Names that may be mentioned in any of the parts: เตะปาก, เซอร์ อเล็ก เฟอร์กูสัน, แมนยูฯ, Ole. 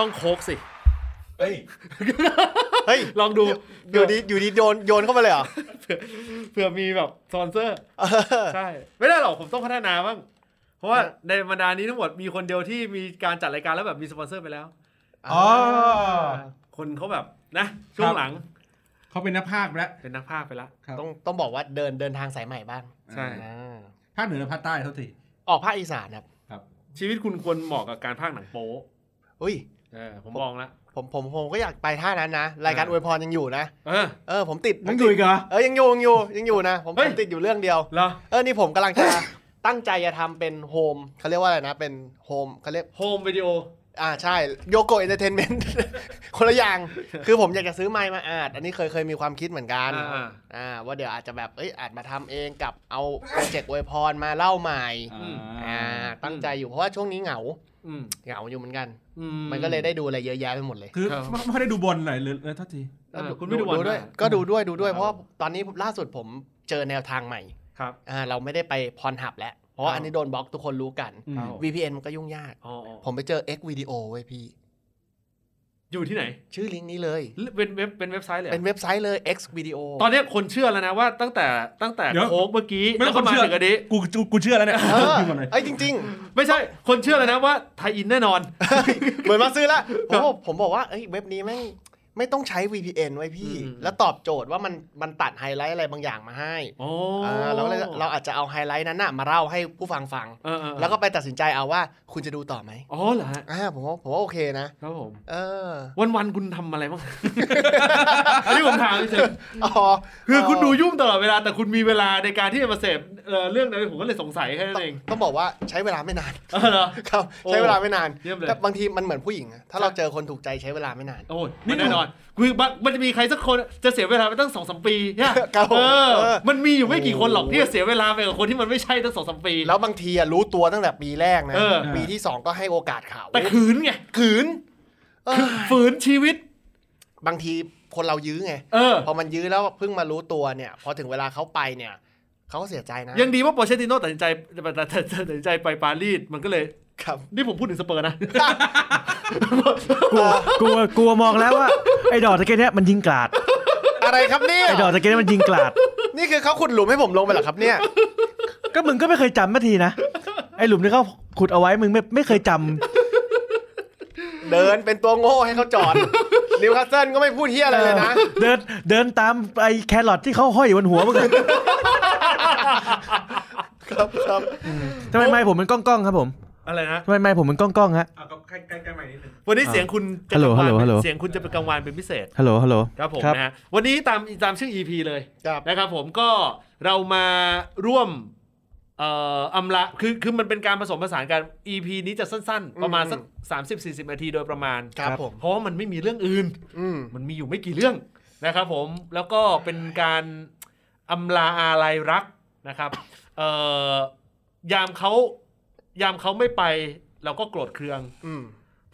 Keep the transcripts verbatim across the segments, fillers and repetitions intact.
ต้องโคกสิเฮ้ยเฮ้ยลองดูอยู่ดีอยู่ดีโยนโยนเข้ามาเลยเหรอเผื่อมีแบบสปอนเซอร์ใช่ไม่ได้หรอกผมต้องพัฒนาบ้างเพราะว่าในบรรดานี้ทั้งหมดมีคนเดียวที่มีการจัดรายการแล้วแบบมีสปอนเซอร์ไปแล้วอ๋อคนเขาแบบนะช่วงหลังเขาเป็นนักพากย์แล้วเป็นนักพากย์ไปแล้วต้องต้องบอกว่าเดินเดินทางสายใหม่บ้างใช่ภาคเหนือภาคใต้เท่าที่ออกภาคอีสานครับครับชีวิตคุณควรเหมาะกับการพากย์หนังโป๊อุ้ยเออผมมองแล้วผมผมผมก็อยากไปท่านั้นนะรายการอวยพรยังอยู่นะเออเออผมติดยังอยู่อีกเหรอเออยังอยู่ยังอยู่ยังอยู่นะผมติดอยู่เรื่องเดียวเหรอเออนี่ผมกำลังจะตั้งใจจะทำเป็นโฮมเขาเรียกว่าอะไรนะเป็นโฮมเขาเรียกโฮมวิดีโออ่าใช่โยโกะเอนเตอร์เทนเมนต์คนละอย่างคือผมอยากจะซื้อไมค์มาอัดอันนี้เคยเคยมีความคิดเหมือนกันอ่าว่าเดี๋ยวอาจจะแบบเอ้ยอัดมาทำเองกับเอาโปรเจกต์อวยพรมาเล่าใหม่อ่าตั้งใจอยู่เพราะว่าช่วงนี้เหงาเหงาอยู่เหมือนกันมันก็เลยได้ดูอะไรเยอะแยะไปหมดเลยคือไม่ได้ดูบอลหน่อยเลยเลยทัศน์ทีคุณไม่ดูบอลด้วยก็ดูด้วยดูด้วยเพราะตอนนี้ล่าสุดผมเจอแนวทางใหม่ครับอ่าเราไม่ได้ไปพรหับแล้วเพราะว่าอันนี้โดนบล็อกทุกคนรู้กัน วี พี เอ็น มันก็ยุ่งยากผมไปเจอ X Video เว้ยพี่อยู่ที่ไหนชื่อลิงก์นี้เลยเป็นเว็บเป็นเว็บไซต์เลยเป็นเว็บไซต์เลย X Video ตอนนี้คนเชื่อแล้วนะว่าตั้งแต่ตั้งแต่โค้กเมื่อกี้แล้วก็มาถึงอันนี้กูกูเชื่อแล้วเนี่ยไอ้จริงๆไม่ใช่คนเชื่อแล้วนะว่าไทยอินแน่นอนเหมือนมาซื้อละผมผมบอกว่าเอ้ยเว็บนี้แม่งไม่ต้องใช้ วี พี เอ็น ไว้พี่แล้วตอบโจทย์ว่ามันมันตัดไฮไลท์อะไรบางอย่างมาให้แล้วเราอาจจะเอาไฮไลท์นั้นมาเล่าให้ผู้ฟังฟังแล้วก็ไปตัดสินใจเอาว่าคุณจะดูต่อไหมอ๋อเหรอฮะผมว่าผมว่าโอเคนะครับผมเออวันๆคุณทำอะไรบ้างอันนี้ผมถามเฉยๆอ๋อคือคุณดูยุ่งตลอดเวลาแต่คุณมีเวลาในการที่จะมาเสพเรื่องนั้นผมก็เลยสงสัยแค่นั้นเองต้องบอกว่าใช้เวลาไม่นานครับใช้เวลาไม่นานแต่บางทีมันเหมือนผู้หญิงถ้าเราเจอคนถูกใจใช้เวลาไม่นานโอ้ยไม่แน่นอนคือมันจะมีใครสักคนจะเสียเวลาไปตั้ง สองถึงสาม ปีเนี่ยมันมีอยู่ไม่กี่คนหรอกที่จะเสียเวลาไปกับคนที่มันไม่ใช่ตั้ง สองถึงสาม ปีแล้วบางทีรู้ตัวตั้งแต่ปีแรกนะปีที่สองก็ให้โอกาสเขาแต่ขืนไงขืนฝืนชีวิตบางทีคนเรายื้อไงพอมันยื้อแล้วเพิ่งมารู้ตัวเนี่ยพอถึงเวลาเขาไปเนี่ยเขาก็เสียใจนะยังดีว่าโปเชติโน่ตัดสินใจตัดสินใจไปปารีสมันก็เลยครับนี่ผมพูดถึงสเปอร์นะกลัวกลัวกลัวมองแล้วว่าไอ้ดอกตะเกียบเนี้ยมันยิงกลาดอะไรครับเนี่ยไอ้ดอกตะเกียบเนี้ยมันยิงกลาดนี่คือเขาขุดหลุมให้ผมลงไปเหรอครับเนี่ยก็มึงก็ไม่เคยจำมาทีนะไอ้หลุมที่เขาขุดเอาไว้มึงไม่ไม่เคยจำเดินเป็นตัวโง่ให้เขาจอดนิวคาสเซิลก็ไม่พูดเฮี้ยอะไรเลยนะเดินเดินตามไอ้แครอทที่เขาห้อยอยู่บนหัวมึงครับครับทำไมไมค์ผมเป็นกล้องๆครับผมอะไรนะทำไมไมค์ผมเป็นกล้องๆฮะอ่ะก็ใกล้ๆไมค์นิดนึงวันนี้เสียงคุณจะกังวานเสียงคุณจะเป็นกังวานเป็นพิเศษฮัลโหลฮัลโหลครับผมนะวันนี้ตามตามชื่อ อี พี เลยนะครับผมก็เรามาร่วมเอ่ออำละคือคือมันเป็นการผสมผสานกัน อี พี นี้จะสั้นๆประมาณสัก สามสิบถึงสี่สิบ นาทีโดยประมาณครับผมเพราะมันไม่มีเรื่องอื่นมันมีอยู่ไม่กี่เรื่องนะครับผมแล้วก็เป็นการอำลาอาลัยรักนะครับเอ่อยามเขายามเขาไม่ไปเราก็โกรธเคืองอ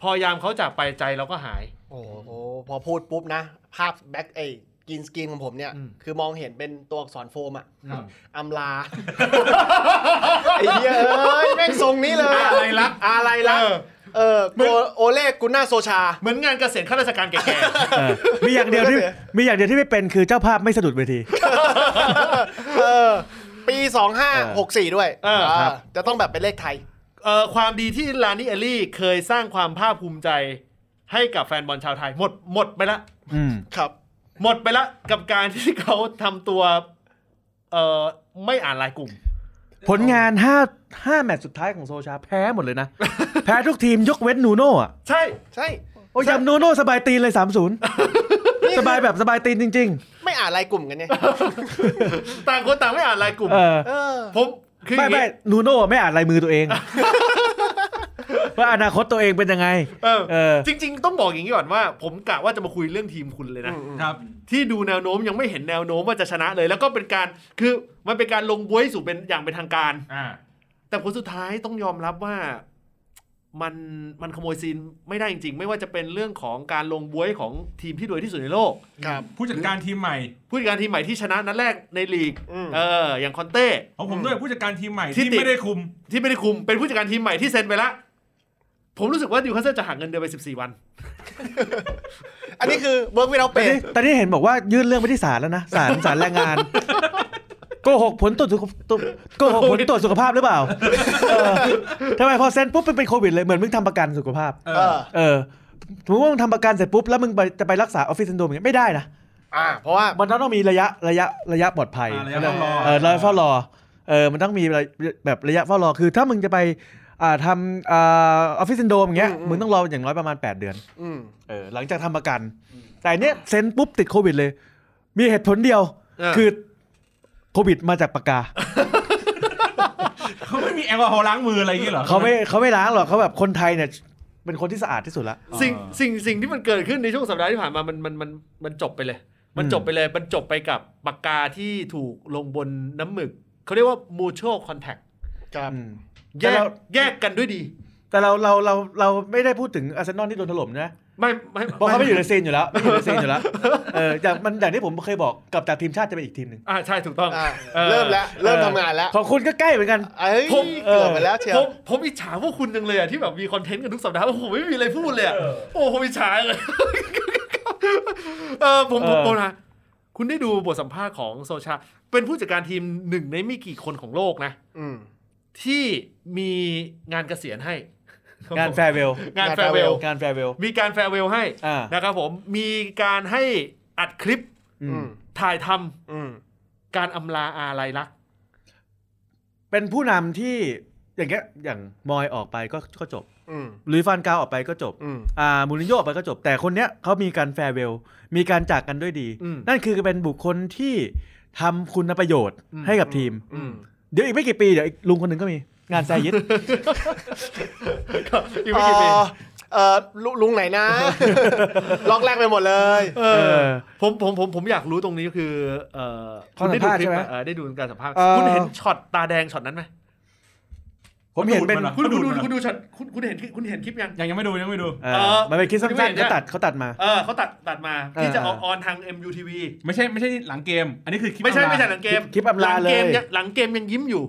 พอยามเขาจากไปใจเราก็หายโอ้โหพอพูดปุ๊บนะภาพแบ็คไอ้กินสกินของผมเนี่ยคือมองเห็นเป็นตัวอักษรโฟมอะอำลาไอ้เหี้ยเอ้ยแม่งทรงนี้เลยอะไรรักอะไรรักเออโอเล่กุนน่าโซชาเหมือนงานเกษตรข้าราชการแก่ๆมีอย่างเดียวที่มีอย่างเดียวที่ไม่เป็นคือเจ้าภาพไม่สะดุดเวทีปีสองพันห้าร้อยหกสิบสี่ด้วยจะต้องแบบเป็นเลขไทยความดีที่ลานีเอลลี่เคยสร้างความภาคภูมิใจให้กับแฟนบอลชาวไทยหมดหมดไปละครับหมดไปละกับการที่เขาทำตัวไม่อ่านรายกลุ่มผลงานห้า ห้าแมตช์สุดท้ายของโซชาแพ้หมดเลยนะแพ้ทุกทีมยกเว้นนูโน่อ่ะใช่ใช่โอ้ยำนูโน่สบายตีนเลย สามศูนย์ สบายแบบสบายตีนจริงๆไม่อ่านรายกลุ่มกันเนี่ยต่างคนต่างไม่อ่านรายกลุ่มผมคือไม่ไม่นูโน่ไม่อ่านรายมือตัวเองว่าอนาคตตัวเองเป็นยังไงจริงๆต้องบอกอย่างนี้ก่อนว่าผมกะว่าจะมาคุยเรื่องทีมคุณเลยนะครับที่ดูแนวโน้มยังไม่เห็นแนวโน้มว่าจะชนะเลยแล้วก็เป็นการคือมันเป็นการลงบวยสู่เป็นอย่างเป็นทางการแต่ผลสุดท้ายต้องยอมรับว่ามันมันขโมยซีนไม่ได้จริงๆไม่ว่าจะเป็นเรื่องของการลงบวยของทีมที่รวยที่สุดในโลกครับผู้จัดการทีมใหม่ผู้จัดการทีมใหม่ที่ชนะนัดแรกในลีกเอออย่างคอนเต้ของผมด้วยผู้จัดการทีมใหม่ที่ไม่ได้คุมที่ไม่ได้คุมเป็นผู้จัดการทีมใหม่ที่เซ็นไปละ ผมรู้สึกว่าดิวคาสเซิลจะหักเงินเดือนไปสิบสี่วันอันนี้คือเวิร์กไม่เอาเป็นตอนนี้เห็นบอกว่ายื่นเรื่องไปที่ศาลแล้วนะศาลศาลแรงงานโกหกผลตรวจสุขโกหกผลตรวจสุขภาพหรือเปล่าทำไมพอเซ็นปุ๊บเป็นโควิดเลยเหมือนมึงทำประกันสุขภาพเออสมมติว่ามึงทำประกันเสร็จปุ๊บแล้วมึงจะไปรักษาออฟฟิศซินโดรมอย่างเงี้ยไม่ได้นะอ่าเพราะว่ามันต้องมีระยะระยะระยะปลอดภัยระยะเฝ้ารอเออระยะเฝ้ารอเออมันต้องมีแบบระยะเฝ้ารอคือถ้ามึงจะไปอ่าทำอ่าออฟฟิศซินโดรมอย่างเงี้ยมึงต้องรออย่างน้อยประมาณแปดเดือนอืมเออหลังจากทำประกันแต่เนี้ยเซ็นปุ๊บติดโควิดเลยมีเหตุผลเดียวคือโควิดมาจากปากกาเขาไม่มีแอลกอฮอล์ล้างมืออะไรอย่างเงี้ยหรอเขาไม่เขาไม่ล้างหรอกเขาแบบคนไทยเนี่ยเป็นคนที่สะอาดที่สุดละสิ่งสิ่งสิ่งที่มันเกิดขึ้นในช่วงสัปดาห์ที่ผ่านมามันมันมันมันจบไปเลยมันจบไปเลยมันจบไปกับปากกาที่ถูกลงบนน้ำหมึกเขาเรียกว่า mutual contact ครับแยกแยกกันด้วยดีแต่เราเราเราเราไม่ได้พูดถึงอาร์เซนอลที่โดนถล่มนะไม่ไม่เพราะเขาไม่อยู่ในซีนอยู่แล้วไม่อยู่ในซีนอยู่แล้วเอออย่างมันอย่างที่ผมเคยบอกกับจากทีมชาติจะเป็นอีกทีมหนึ่งอ่าใช่ถูกต้องเริ่มแล้วเริ่มทำงานแล้วของคุณก็ใกล้เหมือนกันผมเกิดมาแล้วเชียวผมผมอิจฉาพวกคุณจังเลยอ่ะที่แบบมีคอนเทนต์กันทุกสัปดาห์ผมไม่มีอะไรพูดเลยอ่ะโอ้ผมอิจฉาเลยเออผมผมผมนะคุณได้ดูบทสัมภาษณ์ของโซชาเป็นผู้จัดการทีมหนึ่งในไม่กี่คนของโลกนะที่มีงานเกษียณให้งานแฟร์เวลงานแฟร์เวลงานแฟร์เวลมีการแฟร์เวลให้นะครับผมมีการให้อัดคลิปถ่ายทำการอำลาอาลัยลักษณ์เป็นผู้นำที่อย่างเงี้ยอย่างมอยออกไปก็ก็จบหรือฟานกาออกไปก็จบอ่ามูรินโญ่ออกไปก็จบแต่คนเนี้ยเขามีการแฟร์เวลมีการจากกันด้วยดีนั่นคือเป็นบุคคลที่ทำคุณประโยชน์ให้กับทีมเดี๋ยวอีกไม่กี่ปีเดี๋ยวลุงคนหนึ่งก็มีงานแซยิดอีกไม่กี่ปีเอ่อลุงไหนนะล็อกแรกไปหมดเลยเออผมผมผมผมอยากรู้ตรงนี้คือเอ่อคุณได้ดูคลิปมั้ยเออได้ดูการสัมภาษณ์คุณเห็นช็อตตาแดงช็อตนั้นมั้ยผมเห็นเป็นคุณดูคุณดูช็อตคุณคุณเห็นคุณเห็นคลิปยังยังยังไม่ดูยังไม่ดูเออมันเป็นคลิปสั้นๆเขาตัดเขาตัดมาเออเขาตัดตัดมาที่จะออกออนทาง เอ็ม ยู ที วี ไม่ใช่ไม่ใช่หลังเกมอันนี้คือคลิปไม่ใช่ไม่ใช่หลังเกมคลิปอำลาเลยหลังเกมหลังเกมยังยิ้มอยู่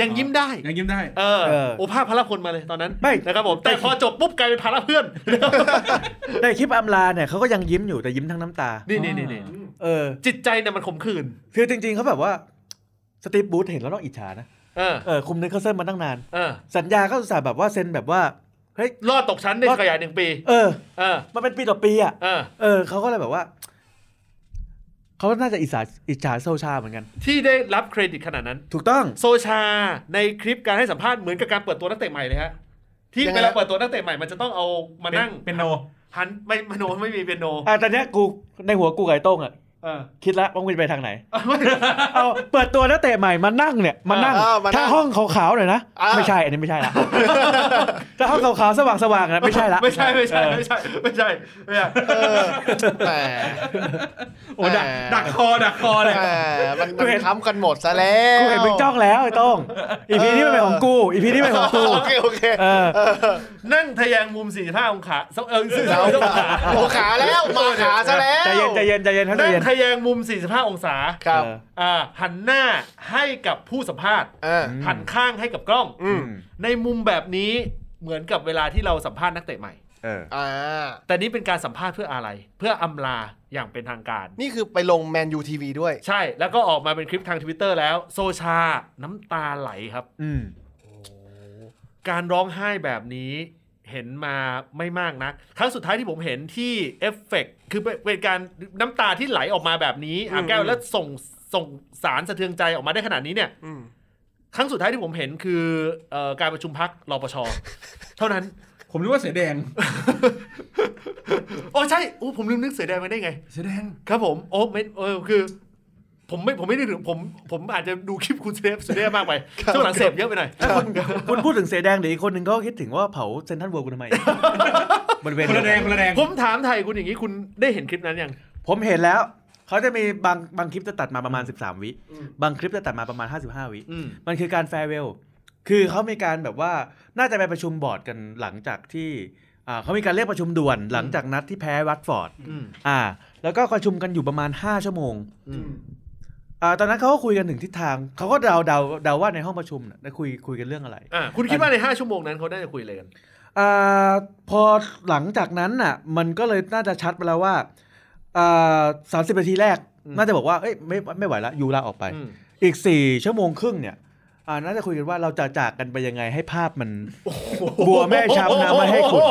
ยังยิ้มได้ยังยิ้มได้เออโอ้ภาพพละพลมาเลยตอนนั้นนะครับผมแต่พอจบปุ๊บกลายเป็นภาระเพื่อนในคลิปอำลาเนี่ยเขาก็ยังยิ้มอยู่แต่ยิ้มทั้งน้ำตานี่นี่นี่นี่เออจิตใจเนี่ยมันขมขื่นคือจริงๆเขาแบบว่าสตีฟบูธเห็นแล้วต้องอิจฉานะเออเออคุมนิคเซ่นมาตั้งนานสัญญาก็อุตส่าห์แบบว่าเซ็นแบบว่าเฮ้ยรอดตกชั้นได้ขยายหนึ่งปีเออเออมันเป็นปีต่อปีอ่ะเออเออเขาก็เลยแบบว่าเขาน่าจะอิจฉาอิจฉาโซชาเหมือนกันที่ได้รับเครดิตขนาดนั้นถูกต้องโซชาในคลิปการให้สัมภาษณ์เหมือนกับการเปิดตัวนักเตะใหม่เลยฮะที่เวลาเปิดตัวนักเตะใหม่มันจะต้องเอามานั่งเป็นโนหันไม่มโนไม่มีเป็นโนอ่ะตอนนี้กูในหัวกูไก่โต้งอ่ะคิดแล้วว่ามันไปทางไหนเอาเปิดตัวนักเตะใหม่มานั่งเนี่ยมานั่งถ้าห้องขาวๆหน่อยนะไม่ใช่อันนี้ไม่ใช่ละถ้าห้องขาวๆสว่างๆนะไม่ใช่ละไม่ใช่ไม่ใช่ไม่ใช่ไม่ใช่แต่โอ้ดักดักคอดักคอเลยมันมันค้ำกันหมดซะแล้วกูเห็นมึงจ้องแล้วไอ้ต้องอีพีนี้เป็นของกูอีพีนี้เป็นของกูโอเคโอเคนั่งทะแยงมุมสี่ห้าองศาเออสี่ห้าองศาโอ้ขาแล้วมาขาซะแล้วใจเย็นใจเย็นใจเย็นนั่งทะแยงมุมสี่สิบห้าองศาครับอ่าหันหน้าให้กับผู้สัมภาษณ์หันข้างให้กับกล้องในมุมแบบนี้เหมือนกับเวลาที่เราสัมภาษณ์นักเตะใหม่เอออ่าแต่นี้เป็นการสัมภาษณ์เพื่ออะไรเพื่ออำลาอย่างเป็นทางการนี่คือไปลงแมนยูทีวีด้วยใช่แล้วก็ออกมาเป็นคลิปทาง Twitter แล้วโซชาน้ำตาไหลครับอืมโอ้การร้องไห้แบบนี้เห็นมาไม่มากนักครั้งสุดท้ายที่ผมเห็นที่เอฟเฟกต์คือเป็นการน้ำตาที่ไหลออกมาแบบนี้อ่ะแก้วแล้วส่งส่งสารสะเทือนใจออกมาได้ขนาดนี้เนี่ยครั้งสุดท้ายที่ผมเห็นคือเอ่อการประชุมพรรครปช.เท่านั้นผมนึกว่าเสือแดงโอ้ใช่โอ้ผมลืมนึกเสือแดงไปได้ไงเสือแดงครับผมโอ้ไม่เออคือผมไม่ผมไม่ได้ถึงผมผมอาจจะดูคลิปคุณเซฟเซเดียมากไปช่วงหลังเสพเยอะไปหน่อยคุณพูดถึงเสแดงเดี๋ยวอีกคนหนึ่งก็คิดถึงว่าเผาเซนทรัลเวิลด์คุณทำไมบริเวณคนละแดงคนละแดงผมถามไทยคุณอย่างนี้คุณได้เห็นคลิปนั้นยังผมเห็นแล้วเขาจะมีบางบางคลิปจะตัดมาประมาณสิบสามวิบางคลิปจะตัดมาประมาณห้าสิบห้าวิมันคือการแฟร์เวลคือเขามีการแบบว่าน่าจะไปประชุมบอร์ดกันหลังจากที่เขามีการเรียกประชุมด่วนหลังจากนัดที่แพ้วัตฟอร์ดอ่าแล้วก็ประชุมกันอยู่ประมาณห้าชั่วโมงอ่าตอนนั้นเขาก็คุยกันถึงทิศทางเขาก็เดาเดาเดาว่าในห้องประชุมน่ะได้คุยคุยกันเรื่องอะไรอ่าคุณคิดว่าในห้าชั่วโมงนั้นเขาได้จะคุยอะไรกัน อ่าพอหลังจากนั้นน่ะมันก็เลยน่าจะชัดไปแล้วว่าอ่าสามสิบนาทีแรกน่าจะบอกว่าเอ้ยไม่ไม่ไหวละยูลาออกไปอีกสี่ชั่วโมงครึ่งเนี่ยอ่าน่าจะคุยกันว่าเราจะจากกันไปยังไงให้ภาพมันบัวแม่ช้ำน้ำมาให้ขุด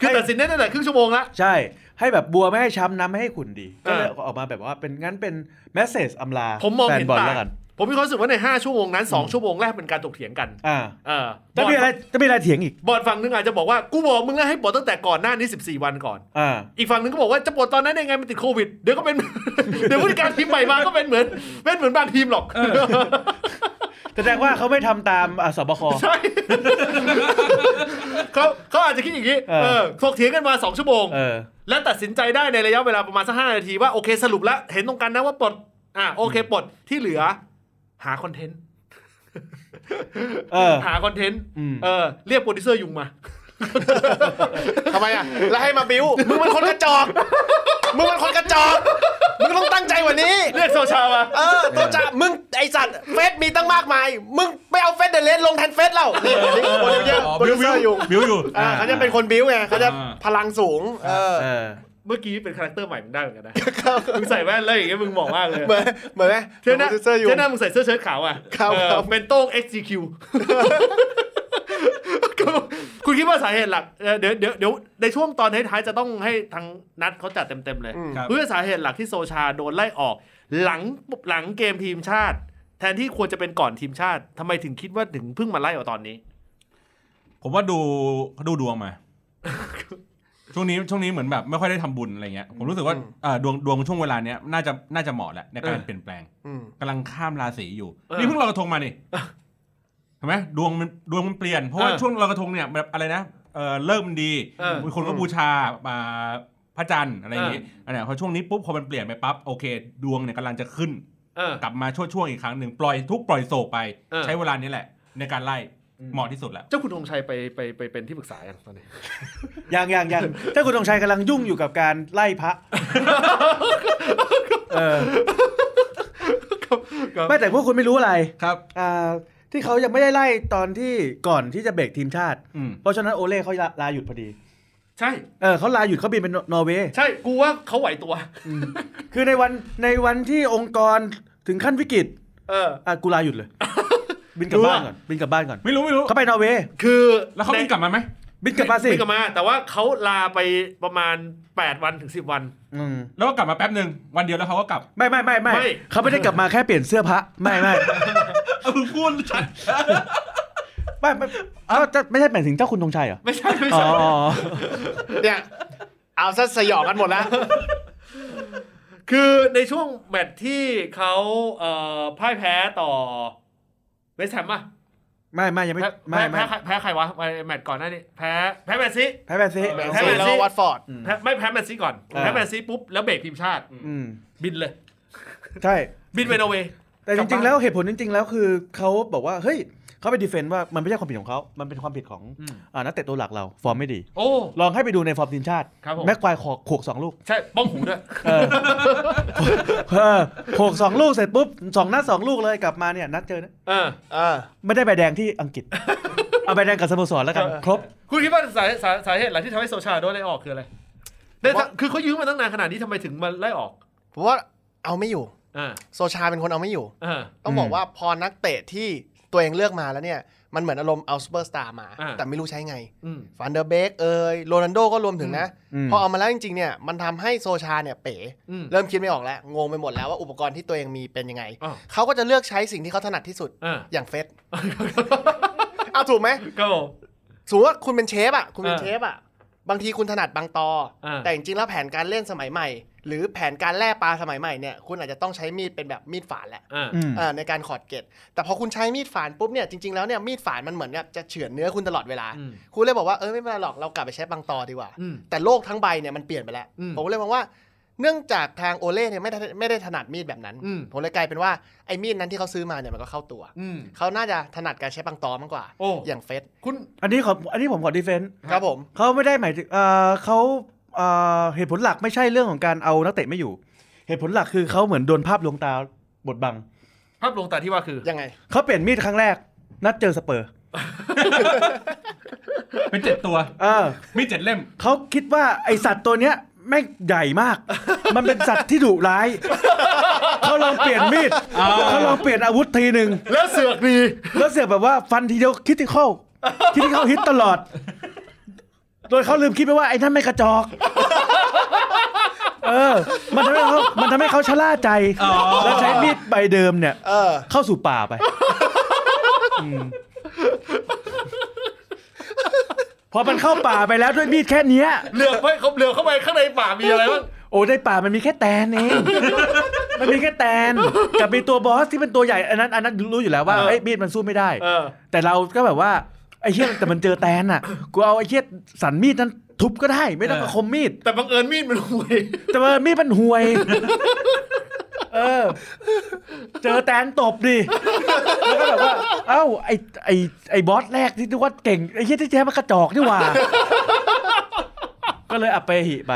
คือตัดสินได้ตั้งแต่ครึ่งชั่วโมงละใช่ให้แบบบัวแม่ช้ำน้ำมาให้ขุนดีก็เลยออกมาแบบว่าเป็นงั้นเป็นแมสเสจอำลาผมมองเห็นต่างผมมีความรู้สึกว่าในห้าชั่วโมงนั้นสองชั่วโมงแรกเป็นการตกเถียงกันอ่าเออจะมีอะไรจะมีอะไรเถียงอีกบอดฝั่งนึงอาจจะบอกว่ากูบอกมึงแล้วให้ปลดตั้งแต่ก่อนหน้านี้สิบสี่วันก่อนอ่าอีกฝั่งนึงก็บอกว่าจะปลดตอนนั้นได้ไงมันติดโควิดเดี๋ยวก็เป็น เดี๋ยวผู้จัดการทีมใหม่มาก็เป็นเหมือนเป็นเหมือนบางทีมหรอก แสดงว่าเขาไม่ทำตามสบคใช่ เขาเขาอาจจะคิดอย่างนี้เออถกเถียงกันมาสองชั่วโมงเออและตัดสินใจได้ในระยะเวลาประมาณสักห้านาทีว่าโอเคสรุปแล้วเห็นตรงกันนะว่าปลดอ่ะโอเคปลดที่เหลือหาคอนเทนต์หาคอนเทนต์เรียกโปรดิวเซอร์ยุงมาทำไมอ่ะแล้วให้มาบิ้วมึงมันคนกระจอกมึงมันคนกระจอกมึงต้องตั้งใจกว่านี้เรียกโซชามาเออโซชามึงไอสัตว์เฟซมีตั้งมากมายมึงไปเอาเฟซเดเลทลงแทนเฟซเรานี่โปรดิวเซอร์โปรดิวเซอร์ยุงบิ้วอยู่เขาจะเป็นคนบิ้วไงเขาจะพลังสูงเออเมื่อกี้เป็นคาแรคเตอร์ใหม่มึงได้เหมือนกันนะมึงใส่แว่นแล้วอย่างเงี้ยมึงเหมาะมากเลยเหมือนเหมือนไหมเท่านั้นเท่านั้นมึงใส่เสื้อเชิ้ตขาวอ่ะเป็นโต้ง เอ็กซ์ ซี คิว คุณคิดว่าสาเหตุหลักเดี๋ยวเดี๋ยวในช่วงตอนท้ายๆจะต้องให้ทางนัดเขาจัดเต็มๆเลยเพื่อสาเหตุหลักที่โซชาโดนไล่ออกหลังหลังเกมทีมชาติแทนที่ควรจะเป็นก่อนทีมชาติทำไมถึงคิดว่าถึงเพิ่งมาไล่ออกตอนนี้ผมว่าดูดูดวงมาช่วงนี้ช่วงนี้เหมือนแบบไม่ค่อยได้ทำบุญอะไรเงี้ยผมรู้สึกว่าดวงดวงช่วงเวลาเนี้ยน่าจะน่าจะเหมาะแหละในการเปลี่ยนแปลงกำลังข้ามราศีอยู่นี่เพิ่งลอยกระทงมานี่เห็นไหมดวงมันดวงมันเปลี่ยนเพราะว่าช่วงลอยกระทงเนี่ยแบบอะไรนะเริ่มดีคนก็บูชาพระจันทร์อะไรอย่างงี้อันนี้พอช่วงนี้ปุ๊บพอมันเปลี่ยนไปปั๊บโอเคดวงเนี่ยกำลังจะขึ้นกลับมาช่วงช่วงอีกครั้งหนึ่งปล่อยทุกปล่อยโศกไปใช้เวลานี้แหละในการไล่เหมาะที่สุดแล้วเจ้าคุณธงชัยไปไปไปเป็นที่ปรึกษาอย่างตอนนี้ยังยังยังเจ้าคุณธงชัยกำลังยุ่งอยู่กับการไล่พระไม่แต่พวกคุณไม่รู้อะไรครับที่เขายังไม่ได้ไล่ตอนที่ก่อนที่จะเบรกทีมชาติเพราะฉะนั้นโอเล่เขาลาหยุดพอดีใช่เออเขาลาหยุดเขาบินเป็นนอร์เวย์ใช่กูว่าเขาไหวตัวคือในวันในวันที่องค์กรถึงขั้นวิกฤตเออกูลาหยุดเลยบินกลับบ้านก่อนบินกลับบ้านก่อนไม่รู้ไม่รู้เขาไปนอร์เวย์คือแล้วเขาบินกลับมาไหมบินกลับมาสิบินกลับมาแต่ว่าเขาลาไปประมาณแปดวันถึงสิบวันแล้วก็กลับมาแป๊บนึงวันเดียวแล้วเขาก็กลับไม่ไม่ไม่ไม่เขาไม่ได้กลับมาแค่เปลี่ยนเสื้อผ้าไม่ไม่เอามึงพูดชัดไม่ไม่เอ้าไม่ใช่หมายถึงเจ้าคุณธงชัยเหรอไม่ใช่ไม่ใช่อ๋อเนี่ยเอาซะสยองกันหมดแล้วคือในช่วงแมตช์ที่เขาเอ่อพ่ายแพ้ต่อเวสแฮมป่ะไม่ไม่ยังไม่ไม่แพ้แพ้ใครวะแมตช์ก่อนหน้านี้แพ้แพ้แมนซีแพ้แมนซีแพ้แมนซีวัตฟอร์ดไม่แพ้แมนซีก่อนแพ้แมนซีปุ๊บแล้วเบรกทีมชาติบินเลยใช่บินไปนอร์เวย์แต่จริงๆแล้วเหตุผลจริงๆแล้วคือเขาบอกว่าเฮ้ยเขาไปดีเฟนต์ว่ามันไม่ใช่ความผิดของเขามันเป็นความผิดของนักเตะตัวหลักเราฟอร์มไม่ดีลองให้ไปดูในฟอร์มทีมชาติแม็กควายขอขวกสองลูกใช่บ้องหูด้วยขวกสองลูกเสร็จปุ๊บสองนัดสองลูกเลยกลับมาเนี่ยนัดเจอนะไม่ได้ใบแดงที่อังกฤษเอาใบแดงกับสโมสรแล้วกันครบคุณคิดว่าสาเหตุสาเหตุอะไรที่ทำให้โซชาโดนไล่ออกคืออะไรคือเขายื้อมาตั้งนานขนาดนี้ทำไมถึงมาไล่ออกเพราะว่าเอาไม่อยู่โซชาเป็นคนเอาไม่อยู่ต้องบอกว่าพอนักเตะที่ตัวเองเลือกมาแล้วเนี่ยมันเหมือนอารมณ์เอาซูเปอร์สตาร์มาแต่ไม่รู้ใช้ไงฟันเดอร์เบกเอ่ยโรนัลโดก็รวมถึงนะพอเอามาแล้วจริงๆเนี่ยมันทำให้โซชาเนี่ยเป๋เริ่มคิดไม่ออกแล้วงงไปหมดแล้วว่าอุปกรณ์ที่ตัวเองมีเป็นยังไงเขาก็จะเลือกใช้สิ่งที่เขาถนัดที่สุดอย่างเฟสเอาถูกไหมสมมติว่าคุณเป็นเชฟอ่ะคุณเป็นเชฟอ่ะบางทีคุณถนัดบางตอแต่จริงๆแล้วแผนการเล่นสมัยใหม่หรือแผนการแล่ปลาสมัยใหม่เนี่ยคุณอาจจะต้องใช้มีดเป็นแบบมีดฝานแหละในการขอดเกล็ดแต่พอคุณใช้มีดฝานปุ๊บเนี่ยจริงๆแล้วเนี่ยมีดฝานมันเหมือนเนี่ยจะเฉือนเนื้อคุณตลอดเวลาคุณเลยบอกว่าเออไม่เป็นไรหรอกเรากลับไปใช้บางตอดีกว่าแต่โลกทั้งใบเนี่ยมันเปลี่ยนไปแล้วผมเลยมองว่าเนื่องจากทางโอเล่เนี่ยไม่ได้ไม่ได้ถนัดมีดแบบนั้นผมเลยกลายเป็นว่าไอ้มีดนั้นที่เขาซื้อมาเนี่ยมันก็เข้าตัวเขาน่าจะถนัดการใช้บางตอมากกว่าอย่างเฟสคุณอันนี้ขออันนี้ผมขอดีเฟนส์ครับผมเขาไม่ได้หมายถึงเออเขาเหตุผลหลักไม่ใช่เรื่องของการเอานักเตะไม่อยู่เหตุผลหลักคือเขาเหมือนโดนภาพลวงตาบดบังภาพลวงตาที่ว่าคือยังไงเขาเปลี่ยนมีดครั้งแรกนัดเจอสเปอร์ เป็นเจ็ดตัวเออมีเจ็ดเล่มเขาคิดว่าไอสัตว์ตัวเนี้ยแม่งใหญ่มากมันเป็นสัตว์ที่ดุร้ายเขาลองเปลี่ยนมีดเขาลองเปลี่ยนอาวุธทีหนึ่งแล้วเสือกดีแล้วเสือกแบบว่าฟันทีเดียวคิดที่เข้าคิดที่เข้าฮิตตลอดโดยเขาลืมคิดไปว่าไอ้นั่นไม่กระจอกเออมันทำให้เขามันทำให้เขาชะล่าใจแล้วใช้มีดใบเดิมเนี่ยเข้าสู่ป่าไปพอมันเข้าป่าไปแล้วด้วยมีดแค่นี้เหลือไปเขาเหลือเข้าไปข้างในป่ามีอะไรบ้างโอ้ในป่ามันมีแค่แตนเองมันมีแค่แตนกับมีตัวบอสที่เป็นตัวใหญ่อันนั้นอันนั้นรู้อยู่แล้วว่าไอ้มีดมันสู้ไม่ได้แต่เราก็แบบว่าไอ้เหี้ยแต่มันเจอแตนอ่ะกูเอาไอ้เหี้ยสันมีดนั้นทุบก็ได้ไม่ต้องประคมมีดแต่บังเอิญมีดมันห่วยแต่บังเอิญมีดมันห่วยเออเจอแตนตบดิแล้วก็แบบว่าเอ้าไอ้ไอ้ไอ้บอสแรกที่นึกว่าเก่งไอ้เหี้ยที่แท้มันกระจอกนี่หว่าก็เลยอัปเปหิไป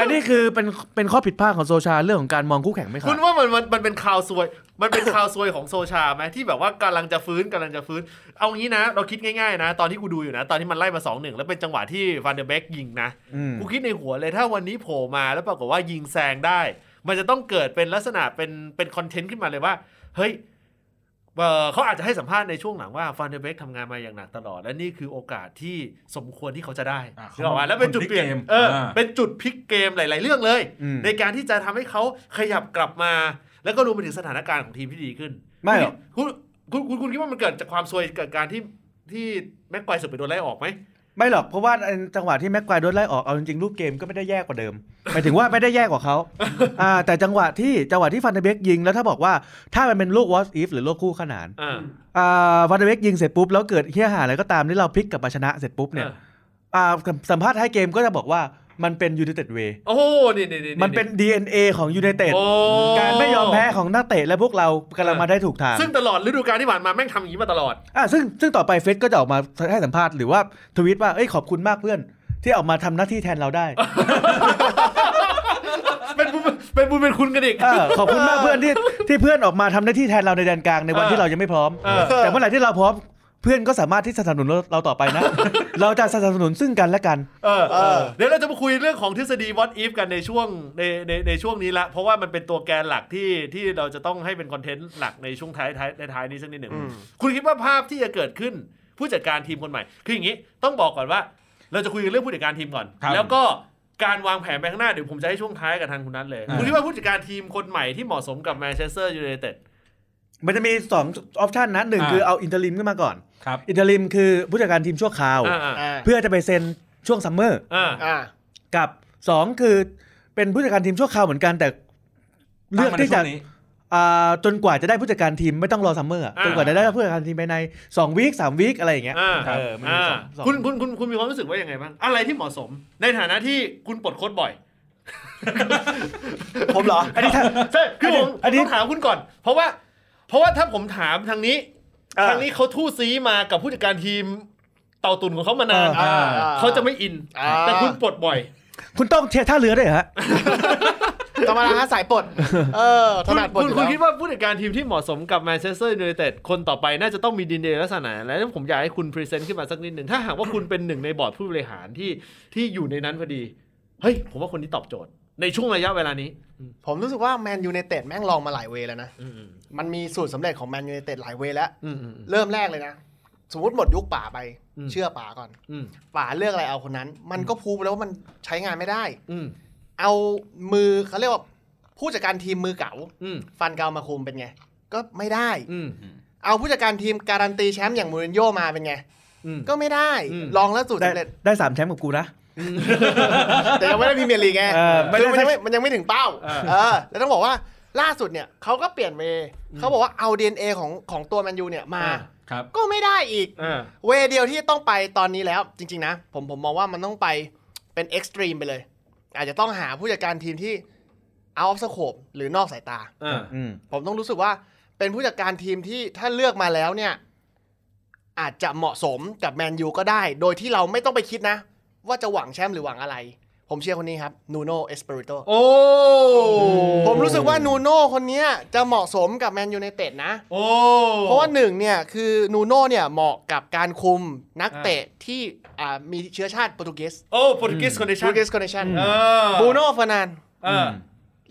อันนี้คือเป็นเป็นข้อผิดพลาดของโซชาเรื่องของการมองคู่แข่งไม่ครับคุณว่ามันมันมันเป็นข่าวซวยมันเป็นข่าวซวยของโซชาไหมที่แบบว่ากำลังจะฟื้นกำลังจะฟื้นเอางี้นะเราคิดง่ายๆนะตอนที่กูดูอยู่นะตอนที่มันไล่มา สองหนึ่ง แล้วเป็นจังหวะที่ฟานเดอร์เบคยิงนะกูคิดในหัวเลยถ้าวันนี้โผล่มาแล้วปรากฏว่ายิงแซงได้มันจะต้องเกิดเป็นลักษณะเป็นเป็นคอนเทนต์ขึ้นมาเลยว่าเฮ้ยเขาอาจจะให้สัมภาษณ์ในช่วงหลังว่าฟานเดอร์เบคทำงานมาอย่างหนักตลอดและนี่คือโอกาสที่สมควรที่เขาจะได้ที่ออกมาแล้วเป็นจุดเปลี่ยนเออเป็นจุดพลิกเกมหลายๆเรื่องเลยในการที่จะทำให้เขาขยับกลับมาแล้วก็รวมไปถึงสถานการณ์ของทีมที่ดีขึ้นไม่หรอกคุณคุณคุณคิดว่ามันเกิดจากความซวยเกิดการที่ที่แม็กควายสุดไปโดนไล่ออกไหมไม่หรอกเพราะว่าจังหวะที่แม็กควายโดนไล่ออกเอาจริงๆรูปเกมก็ไม่ได้แย่กว่าเดิมหมายถึงว่าไม่ได้แย่กว่าเขา แต่จังหวะที่จังหวะที่ฟันเดเบกยิงแล้วถ้าบอกว่าถ้ามันเป็นลูก what if หรือลูกคู่ขนานฟันเดเบกยิงเสร็จปุ๊บแล้วเกิดเหี้ยหาอะไรก็ตามที่เราพลิกกลับมาชนะเสร็จปุ๊บเนี่ยสัมภาษณ์ท้ายเกมก็จะบอกว่ามันเป็น United Way โอ้นี่ๆมันเป็น ดี เอ็น เอ ของ United การไม่ยอมแพ้ของนักเตะและพวกเรากำลังมาได้ถูกทางซึ่งตลอดฤดูกาลที่ผ่านมาแม่งทำอย่างนี้มาตลอดอ่ะซึ่งซึ่งต่อไปเฟซก็จะออกมาให้สัมภาษณ์หรือว่าทวีตว่าเอ้ยขอบคุณมากเพื่อนที่ออกมาทำหน้าที่แทนเราได้ เป็นบุญเป็นบุญเป็นคุณกันอีกขอบคุณมากเพื่อนที่ที่เพื่อนออกมาทำหน้าที่แทนเราในแดนกลางในวันที่เรายังไม่พร้อมแต่เมื่อไหร่ที่เราพร้อมเพื่อนก็สามารถที่สนับสนุนเราต่อไปนะ เราจะสนับสนุนซึ่งกันและกันเออเออเดี๋ยวเราจะมาคุยเรื่องของทฤษฎี What If กันในช่วงในในในช่วงนี้ละเพราะว่ามันเป็นตัวแกนหลักที่ที่เราจะต้องให้เป็นคอนเทนต์หลักในช่วงท้ายท้ายในท้ายนี้สักนิดหนึ่งคุณคิดว่าภาพที่จะเกิดขึ้นผู้จัดการทีมคนใหม่คืออย่างนี้ต้องบอกก่อนว่าเราจะคุยเรื่องผู้จัดการทีมก่อนแล้วก็การวางแผนไปข้างหน้าเดี๋ยวผมจะให้ช่วงท้ายกับทางคุณนัทเลยคุณคิดว่าผู้จัดการทีมคนใหม่ที่เหมาะสมกับแมนเชสเตอร์ยูไนเต็ดมันจะมีสองออปชันนะหนึ่งคือเอาอินเทอร์ริมขึ้นมาก่อนอินเทอร์ริมคือผู้จัดการทีมชั่วคราวเพื่อจะไปเซ็นช่วงซัมเมอร์กับสองคือเป็นผู้จัดการทีมชั่วคราวเหมือนกันแต่เลือกที่จะจนกว่าจะได้ผู้จัดการทีมไม่ต้องรอซัมเมอร์จนกว่าจะได้ผู้จัดการทีมภายในสองวีคสามวีคอะไรอย่างเงี้ยคุณคุณคุณคุณมีความรู้สึกว่ายังไงบ้างอะไรที่เหมาะสมในฐานะที่คุณปลดโค้ชบ่อยผมเหรออันนี้ใช่คือผมต้องถามคุณก่อนเพราะว่าเพราะว่าถ้าผมถามทางนี้ทางนี้เขาทู่ซีมากับผู้จัดการทีมเต่าตุนของเขามานานเขาจะไม่อินแต่คุณปลดบ่อยคุณต้องเชียร์ท่าเรือด้วยฮะธรรมดาสายปลดเออถนัดปลดคุณคิดว่าผู้จัดการทีมที่เหมาะสมกับแมนเชสเตอร์ยูไนเต็ดคนต่อไปน่าจะต้องมีดีเนลักษณะและผมอยากให้คุณพรีเซนต์ขึ้นมาสักนิดหนึ่งถ้าหากว่าคุณเป็นหนึ่งในบอร์ดผู้บริหารที่ที่อยู่ในนั้นพอดีเฮ้ยผมว่าคนนี้ตอบโจทย์ในช่วงระยะเวลานี้ผมรู้สึกว่าแมนยูไนเต็ดแม่งลองมาหลายเวแล้วนะมันมีสูตรสำเร็จของแมนยูไนเต็ดหลายเวแล้วเริ่มแรกเลยนะสมมติหมดยุคป่าไปเชื่อป่าก่อนป่าเลือกอะไรเอาคนนั้นมันก็พูดแล้วว่ามันใช้งานไม่ได้เอามือเขาเรียกว่าผู้จัดการทีมมือเก่าฟันเก่ามาคุมเป็นไงก็ไม่ได้เอาผู้จัดการทีมการันตีแชมป์อย่างมูรินโญ่มาเป็นไงก็ไม่ได้ลองแล้วสูตรสำเร็จได้สามแชมป์กับกูนะแต่ยังไม่ได้พรีเมียร์ลีกไงคือมันยังไม่มันยังไม่ถึงเป้าเออแล้วต้องบอกว่าล่าสุดเนี่ยเขาก็เปลี่ยนเวเขาบอกว่าเอา ดี เอ็น เอ ของของตัวแมนยูเนี่ยมาก็ไม่ได้อีกเวเดียวที่ต้องไปตอนนี้แล้วจริงๆนะผมผมมองว่ามันต้องไปเป็นเอ็กซ์ตรีมไปเลยอาจจะต้องหาผู้จัดการทีมที่เอาออฟสโคปหรือนอกสายตาผมต้องรู้สึกว่าเป็นผู้จัดการทีมที่ถ้าเลือกมาแล้วเนี่ยอาจจะเหมาะสมกับแมนยูก็ได้โดยที่เราไม่ต้องไปคิดนะว่าจะหวังแชมป์หรือหวังอะไรผ ผมเชียร์คนนี้ครับนูโน่เอสเปริโตโอ้ผมรู้สึกว่านูโน่คนนี้จะเหมาะสมกับแมนยูไนเต็ดนะโอ้เพราะว่าหนึ่งเนี่ยคือนูโน่เนี่ยเหมาะกับการคุมนักเตะที่มีเชื้อชาติโปรตุเกสโอ้โปรตุเกสคอนเนชั่นโปรตุเกสคอนเนชั่นบูโน่เฟอร์นันด์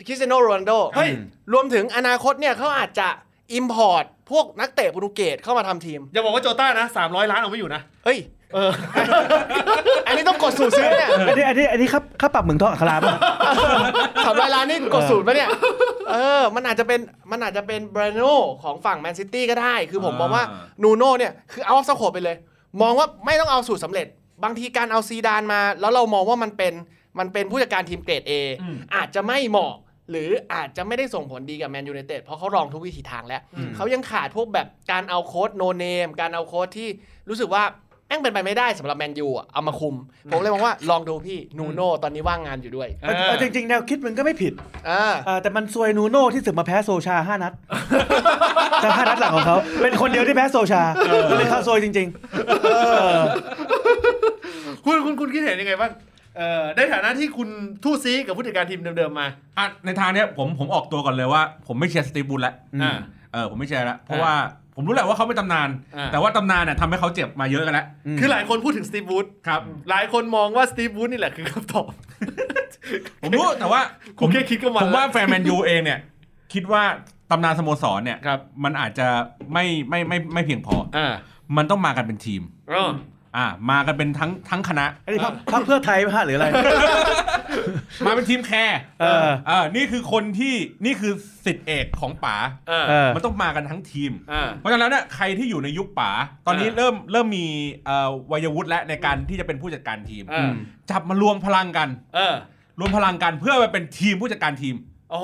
คริสเตียโนโรนัลโดเฮ้ยรวมถึงอนาคตเนี่ยเขาอาจจะอิมพอร์ตพวกนักเตะโปรตุเกสเข้ามาทำทีมอย่าบอกว่าโจต้านะสามร้อยล้านเอาไม่อยู่นะเฮ้ยเอออันนี้ต้องกดสูตรซื้อเนี่ยอันนี้อันนี้อันนี้ครับค่าปรับเหมืองทองอัคราป่ะสามร้อยล้านนี่กดสูตรป่ะเนี่ยเออมันอาจจะเป็นมันอาจจะเป็นบรูโน่ของฝั่งแมนซิตี้ก็ได้คือผมมองว่านูโน่เนี่ยคือเอาสโคปไปเลยมองว่าไม่ต้องเอาสูตรสำเร็จบางทีการเอาซีดานมาแล้วเรามองว่ามันเป็นมันเป็นผู้จัดการทีมเกรด A อาจจะไม่เหมาะหรืออาจจะไม่ได้ส่งผลดีกับแมนยูไนเต็ดเพราะเขาลองทุกวิถีทางแล้วเขายังขาดพวกแบบการเอาโค้ชโนเนมการเอาโค้ชที่รู้สึกว่าแม่งเป็นไปไม่ได้สำหรับแมนยูอ่ะเอามาคุมผมเลยมองว่าลองดูพี่นูโน่ตอนนี้ว่างงานอยู่ด้วยจริงๆแนวคิดมันก็ไม่ผิดแต่มันซวยนูโน่ที่สึกมาแพ้โซชาห้านัดแต่ห้านัดหลังของเขาเป็นคนเดียวที่แพ้โซชาเลยเขาซวยจริงๆคุณคุณคุณคิดเห็นยังไงบ้างในฐานะที่คุณทู่ซีกับผู้จัดการทีมเดิมๆมาในทางเนี้ยผมผมออกตัวก่อนเลยว่าผมไม่เชียร์สตีบูลแล้วเออผมไม่เชียร์แล้วเพราะว่าผมรู้แหละว่าเขาเป็นตำนานแต่ว่าตำนานเนี่ยทำให้เขาเจ็บมาเยอะกันแล้วคือหลายคนพูดถึงสตีฟวูดครับหลายคนมองว่าสตีฟวูดนี่แหละคือคำตอบผมรู้แต่ว่าผมแค่คิดกับมันผมว่าแฟนแมนยูเองเนี่ยคิดว่าตำนานสโมสรเนี่ยมันอาจจะไม่ไม่ไม่ไม่เพียงพอมันต้องมากันเป็นทีมอ่ามากันเป็นทั้งทั้งคณะอันนี้พรรคเพื่อไทยป่ะหรืออะไรมาเป็นทีมแคร์เออเออนี่คือคนที่นี่คือศิษย์เอกของป๋ามันต้องมากันทั้งทีมเพราะฉะนั้นเนี่ยใครที่อยู่ในยุคป๋าตอนนี้เริ่มเริ่มมีวัยวุฒิและในการที่จะเป็นผู้จัดการทีมจับมารวมพลังกันรวมพลังกันเพื่อไปเป็นทีมผู้จัดการทีมโอ้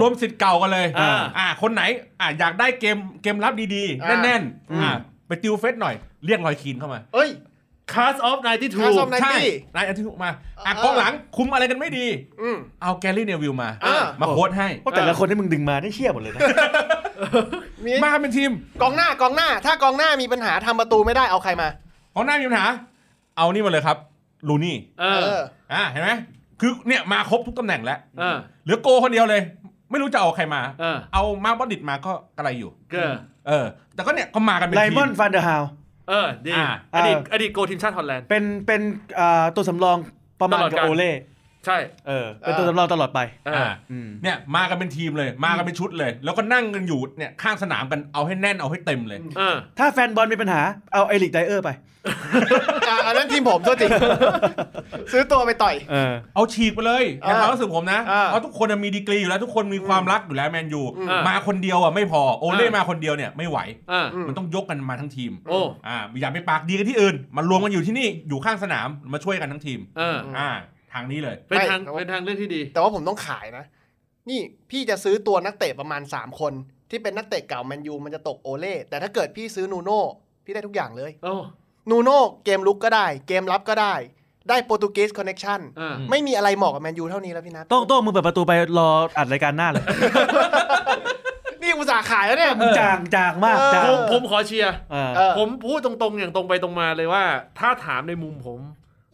รวมศิษย์เก่ากันเลยอ่าคนไหนอ่าอยากได้เกมเกมรับดีๆแน่นๆอ่าไปติวเฟสหน่อยเรียกรอยคีนเข้ามาเอ้ย Class of ไนน์ตี้ทู ใช่ไนน์ตี้ทูมาอ่ะกองหลังคุมอะไรกันไม่ดีเอาแกลลี่เนวิลมามาโค้ชให้เพราะแต่ละคนที่มึงดึงมาได้เชี่ยหมดเลยนะมาเป็นทีมกองหน้ากองหน้าถ้ากองหน้ามีปัญหาทำประตูไม่ได้เอาใครมากองหน้ามีปัญหาเอานี่มาเลยครับลูนี่เอออ่ะเห็นไหมคือเนี่ยมาครบทุกตำแหน่งแล้วเหลือโกคนเดียวเลยไม่รู้จะเอาใครมาเอามาบอดดิตมาก็อะไรอยู่เออแต่ก็เนี่ยก็มากันเป็นทีมไลมอนฟันเดอร์ฮาวเออดีอดีตอดีตโกทีมชาติฮอลแลนด์เป็นเป็นตัวสำรองประมาณกับโอเล่ใช่เออเป็นตัวสำรองตลอดไปอ่าเนี่ยมากันเป็นทีมเลยมากันเป็นชุดเลยแล้วก็นั่งกันอยู่เนี่ยข้างสนามกันเอาให้แน่นเอาให้เต็มเลยถ้าแฟนบอลมีปัญหาเอาเอริกไดเออร์ไปอันนั้นทีมผมตัวจริงซื้อตัวไปต่อยเอาฉีกไปเลยในความรู้สึกผมนะเพราะทุกคนมีดีกรีอยู่แล้วทุกคนมีความรักอยู่แล้วแมนยูมาคนเดียวอ่ะไม่พอโอเล่มาคนเดียวเนี่ยไม่ไหวมันต้องยกกันมาทั้งทีมอ่าอย่าไปปากดีกันที่อื่นมารวมกันอยู่ที่นี่อยู่ข้างสนามมาช่วยกันทั้งทีมอ่าทางนี้เลยเป็นทางเป็นทางเลือกที่ดีแต่ว่าผมต้องขายนะนี่พี่จะซื้อตัวนักเตะประมาณสามคนที่เป็นนักเตะเก่าแมนยูมันจะตกโอเล่แต่ถ้าเกิดพี่ซื้อนูโน่พี่ได้ทุกอย่างเลยนูโน่เกมลุกก็ได้เกมรับก็ได้ได้โปรตุเกสคอนเนคชั่นไม่มีอะไรเหมาะกับแมนยูเท่านี้แล้วพี่นัทโต้งโต้งมึงเปิดประตูไปรออัดรายการหน้าเลย นี่อุตส่าห์ขายแล้วเนี่ยมึงจางจางมากผมผมขอเชียร์ผมพูดตรงๆอย่างตรงไปตรงมาเลยว่าถ้าถามในมุมผม